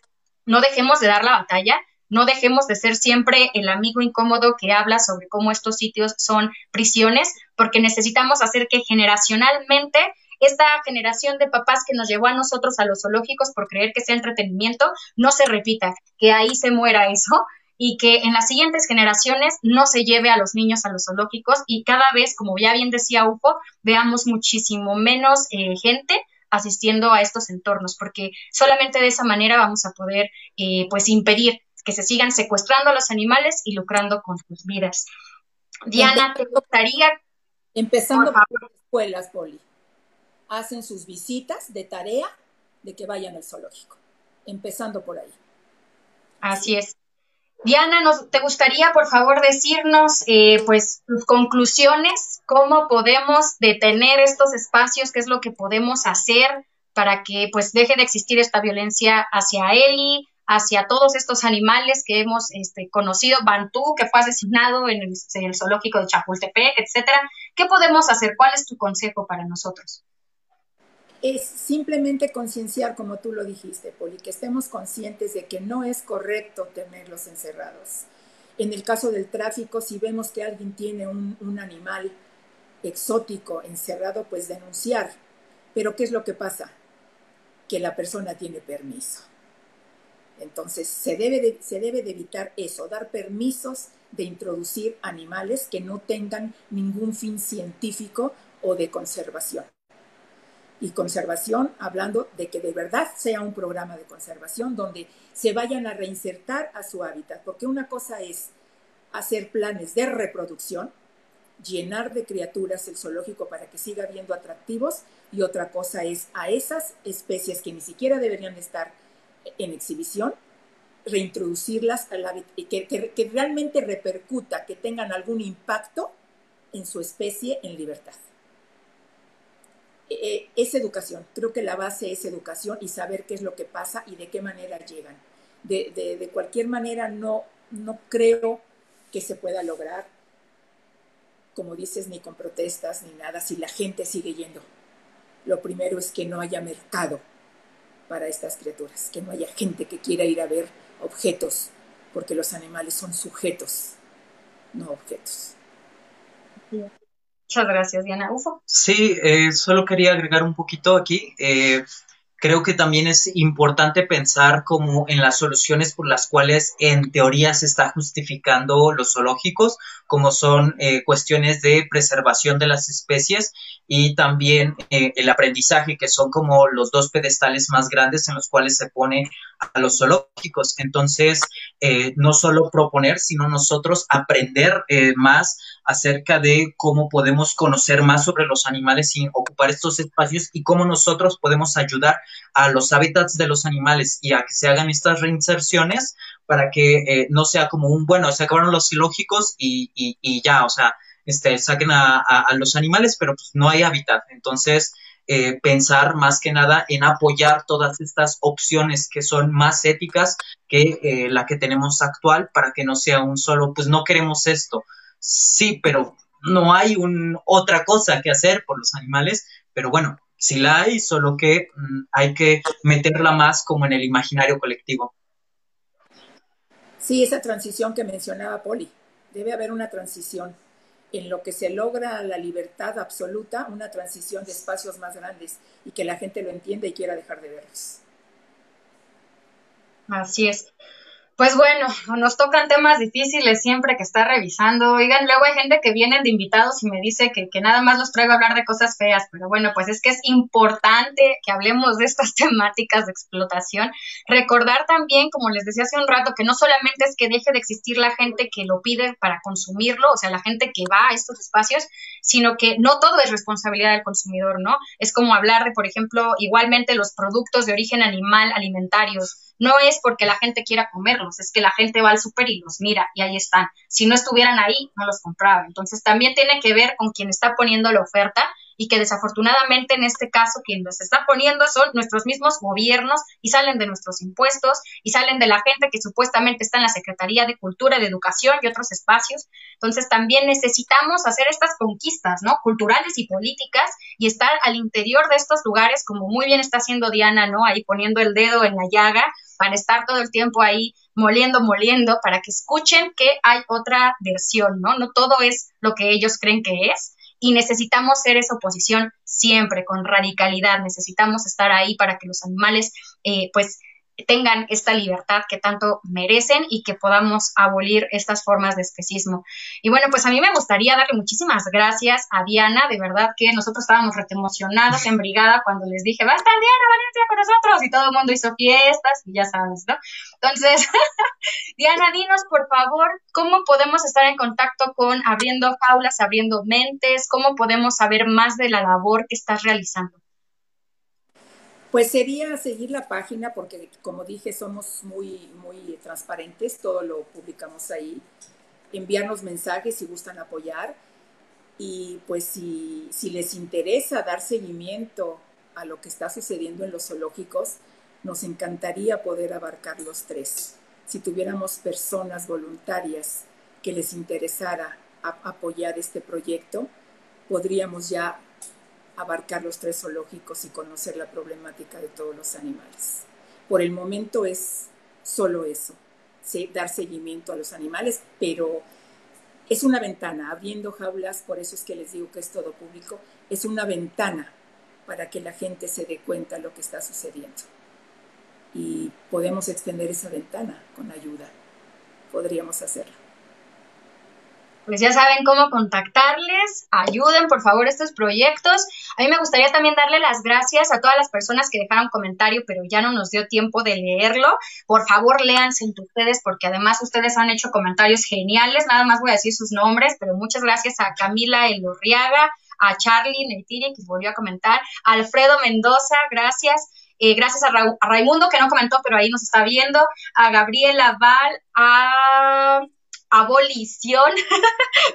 no dejemos de dar la batalla, no dejemos de ser siempre el amigo incómodo que habla sobre cómo estos sitios son prisiones, porque necesitamos hacer que generacionalmente esta generación de papás que nos llevó a nosotros a los zoológicos por creer que sea entretenimiento, no se repita, que ahí se muera eso y que en las siguientes generaciones no se lleve a los niños a los zoológicos y cada vez, como ya bien decía Ufo, veamos muchísimo menos eh, gente asistiendo a estos entornos, porque solamente de esa manera vamos a poder eh, pues impedir que se sigan secuestrando a los animales y lucrando con sus vidas. Diana, ¿te gustaría? Empezando por, por las escuelas, Poli. Hacen sus visitas de tarea de que vayan al zoológico, empezando por ahí. Así es. Diana, nos, ¿te gustaría, por favor, decirnos eh, pues, tus conclusiones? ¿Cómo podemos detener estos espacios? ¿Qué es lo que podemos hacer para que pues, deje de existir esta violencia hacia Eli, hacia todos estos animales que hemos este, conocido? Bantú, que fue asesinado en el, en el zoológico de Chapultepec, etcétera. ¿Qué podemos hacer? ¿Cuál es tu consejo para nosotros? Es simplemente concienciar, como tú lo dijiste, Poli, que estemos conscientes de que no es correcto tenerlos encerrados. En el caso del tráfico, si vemos que alguien tiene un, un animal exótico encerrado, pues denunciar. Pero ¿qué es lo que pasa? Que la persona tiene permiso. Entonces, se debe de, se debe de evitar eso, dar permisos de introducir animales que no tengan ningún fin científico o de conservación. Y conservación, hablando de que de verdad sea un programa de conservación donde se vayan a reinsertar a su hábitat, porque una cosa es hacer planes de reproducción, llenar de criaturas el zoológico para que siga habiendo atractivos, y otra cosa es a esas especies que ni siquiera deberían estar en exhibición, reintroducirlas al hábitat, que, que, que realmente repercuta, que tengan algún impacto en su especie en libertad. Eh, es educación, creo que la base es educación y saber qué es lo que pasa y de qué manera llegan. De, de, de cualquier manera no, no creo que se pueda lograr, como dices, ni con protestas ni nada, si la gente sigue yendo. Lo primero es que no haya mercado para estas criaturas, que no haya gente que quiera ir a ver objetos, porque los animales son sujetos, no objetos. Sí. Muchas gracias, Diana. Ufo. Sí, eh, solo quería agregar un poquito aquí. Eh, creo que también es importante pensar como en las soluciones por las cuales en teoría se está justificando los zoológicos, como son eh, cuestiones de preservación de las especies y también eh, el aprendizaje, que son como los dos pedestales más grandes en los cuales se pone a los zoológicos. Entonces, eh, no solo proponer, sino nosotros aprender eh, más acerca de cómo podemos conocer más sobre los animales sin ocupar estos espacios y cómo nosotros podemos ayudar a los hábitats de los animales y a que se hagan estas reinserciones para que eh, no sea como un, bueno, se acabaron los zoológicos y, y, y ya, o sea, este, saquen a, a, a los animales, pero pues no hay hábitat. Entonces, eh, pensar más que nada en apoyar todas estas opciones que son más éticas que eh, la que tenemos actual, para que no sea un solo, pues no queremos esto. Sí, pero no hay un, otra cosa que hacer por los animales, pero bueno, sí la hay, solo que mmm, hay que meterla más como en el imaginario colectivo. Sí, esa transición que mencionaba Poli, debe haber una transición en lo que se logra la libertad absoluta, una transición de espacios más grandes y que la gente lo entienda y quiera dejar de verlos. Así es. Pues bueno, nos tocan temas difíciles siempre que está revisando. Oigan, luego hay gente que vienen de invitados y me dice que, que nada más los traigo a hablar de cosas feas, pero bueno, pues es que es importante que hablemos de estas temáticas de explotación. Recordar también, como les decía hace un rato, que no solamente es que deje de existir la gente que lo pide para consumirlo, o sea, la gente que va a estos espacios, sino que no todo es responsabilidad del consumidor, ¿no? Es como hablar de, por ejemplo, igualmente los productos de origen animal alimentarios. No es porque la gente quiera comerlos, es que la gente va al súper y los mira y ahí están. Si no estuvieran ahí, no los compraba. Entonces, también tiene que ver con quien está poniendo la oferta y que desafortunadamente en este caso quien los está poniendo son nuestros mismos gobiernos y salen de nuestros impuestos y salen de la gente que supuestamente está en la Secretaría de Cultura, de Educación y otros espacios. Entonces, también necesitamos hacer estas conquistas, ¿no?, culturales y políticas y estar al interior de estos lugares, como muy bien está haciendo Diana, ¿no?, ahí poniendo el dedo en la llaga, para estar todo el tiempo ahí moliendo, moliendo, para que escuchen que hay otra versión, ¿no? No todo es lo que ellos creen que es y necesitamos ser esa oposición siempre, con radicalidad. Necesitamos estar ahí para que los animales eh, pues tengan esta libertad que tanto merecen y que podamos abolir estas formas de especismo. Y bueno, pues a mí me gustaría darle muchísimas gracias a Diana, de verdad que nosotros estábamos re emocionados en Brigada cuando les dije, va a estar Diana Valencia con nosotros, y todo el mundo hizo fiestas, y ya sabes, ¿no? Entonces, Diana, dinos por favor, ¿cómo podemos estar en contacto con Abriendo Jaulas, Abriendo Mentes? ¿Cómo podemos saber más de la labor que estás realizando? Pues sería seguir la página porque, como dije, somos muy, muy transparentes, todo lo publicamos ahí, enviarnos mensajes si gustan apoyar y pues si, si les interesa dar seguimiento a lo que está sucediendo en los zoológicos, nos encantaría poder abarcar los tres. Si tuviéramos personas voluntarias que les interesara apoyar este proyecto, podríamos ya abarcar los tres zoológicos y conocer la problemática de todos los animales. Por el momento es solo eso, ¿sí?, dar seguimiento a los animales, pero es una ventana. Abriendo Jaulas, por eso es que les digo que es todo público, es una ventana para que la gente se dé cuenta de lo que está sucediendo. Y podemos extender esa ventana con ayuda, podríamos hacerlo. Pues ya saben cómo contactarles, ayuden por favor estos proyectos. A mí me gustaría también darle las gracias a todas las personas que dejaron comentario, pero ya no nos dio tiempo de leerlo. Por favor, léanse entre ustedes, porque además ustedes han hecho comentarios geniales. Nada más voy a decir sus nombres, pero muchas gracias a Camila Elorriaga, a Charlie Neitiri, que volvió a comentar, a Alfredo Mendoza, gracias. Eh, gracias a, Ra- a Raimundo, que no comentó, pero ahí nos está viendo, a Gabriela Val, a... Abolición,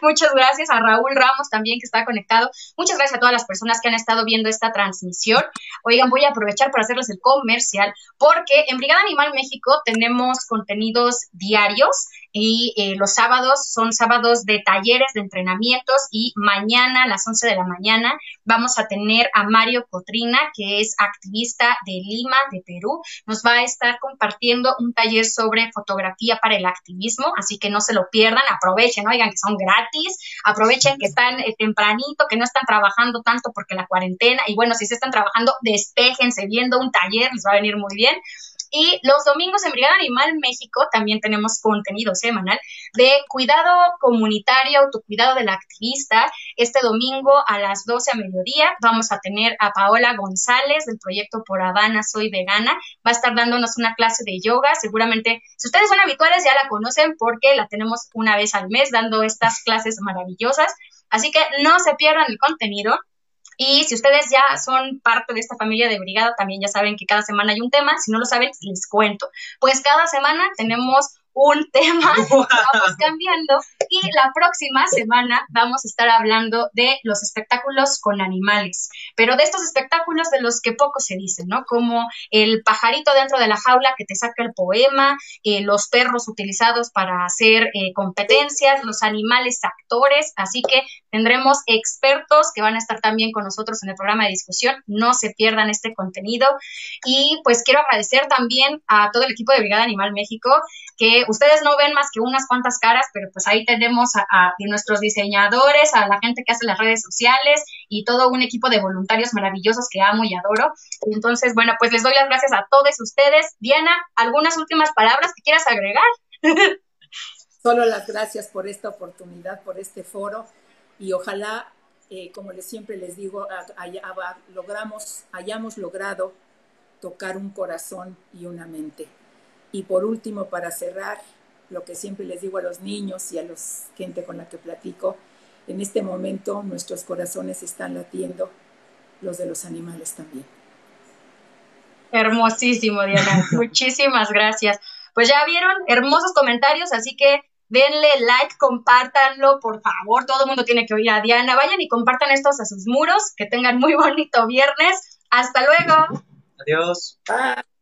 muchas gracias a Raúl Ramos también, que está conectado. Muchas gracias a todas las personas que han estado viendo esta transmisión. Oigan, voy a aprovechar para hacerles el comercial, porque en Brigada Animal México tenemos contenidos diarios y eh, los sábados son sábados de talleres, de entrenamientos, y mañana a las once de la mañana vamos a tener a Mario Cotrina, que es activista de Lima, de Perú. Nos va a estar compartiendo un taller sobre fotografía para el activismo, así que no se lo pierdan, aprovechen, oigan que son gratis, aprovechen que están eh, tempranito, que no están trabajando tanto porque la cuarentena, y bueno, si se están trabajando, despejense viendo un taller, les va a venir muy bien. Y los domingos en Brigada Animal México también tenemos contenido semanal de cuidado comunitario, autocuidado del activista. Este domingo a las doce a mediodía vamos a tener a Paola González del proyecto Por Habana Soy Vegana. Va a estar dándonos una clase de yoga. Seguramente, si ustedes son habituales, ya la conocen porque la tenemos una vez al mes dando estas clases maravillosas. Así que no se pierdan el contenido. Y si ustedes ya son parte de esta familia de Brigada, también ya saben que cada semana hay un tema. Si no lo saben, les cuento. Pues cada semana tenemos un tema que vamos cambiando. Y la próxima semana vamos a estar hablando de los espectáculos con animales. Pero de estos espectáculos de los que poco se dicen, ¿no? Como el pajarito dentro de la jaula que te saca el poema, eh, los perros utilizados para hacer eh, competencias, los animales actores. Así que tendremos expertos que van a estar también con nosotros en el programa de discusión. No se pierdan este contenido. Y pues quiero agradecer también a todo el equipo de Brigada Animal México, que ustedes no ven más que unas cuantas caras, pero pues ahí tenemos a, a nuestros diseñadores, a la gente que hace las redes sociales y todo un equipo de voluntarios maravillosos que amo y adoro. Entonces, bueno, pues les doy las gracias a todos ustedes. Diana, ¿algunas últimas palabras que quieras agregar? Solo las gracias por esta oportunidad, por este foro, y ojalá, eh, como les, siempre les digo, a, a, a, logramos, hayamos logrado tocar un corazón y una mente. Y por último, para cerrar, lo que siempre les digo a los niños y a la gente con la que platico, en este momento nuestros corazones están latiendo, los de los animales también. Hermosísimo, Diana. Muchísimas gracias. Pues ya vieron, hermosos comentarios, así que denle like, compártanlo, por favor. Todo el mundo tiene que oír a Diana. Vayan y compartan estos a sus muros. Que tengan muy bonito viernes. Hasta luego. Adiós. Bye.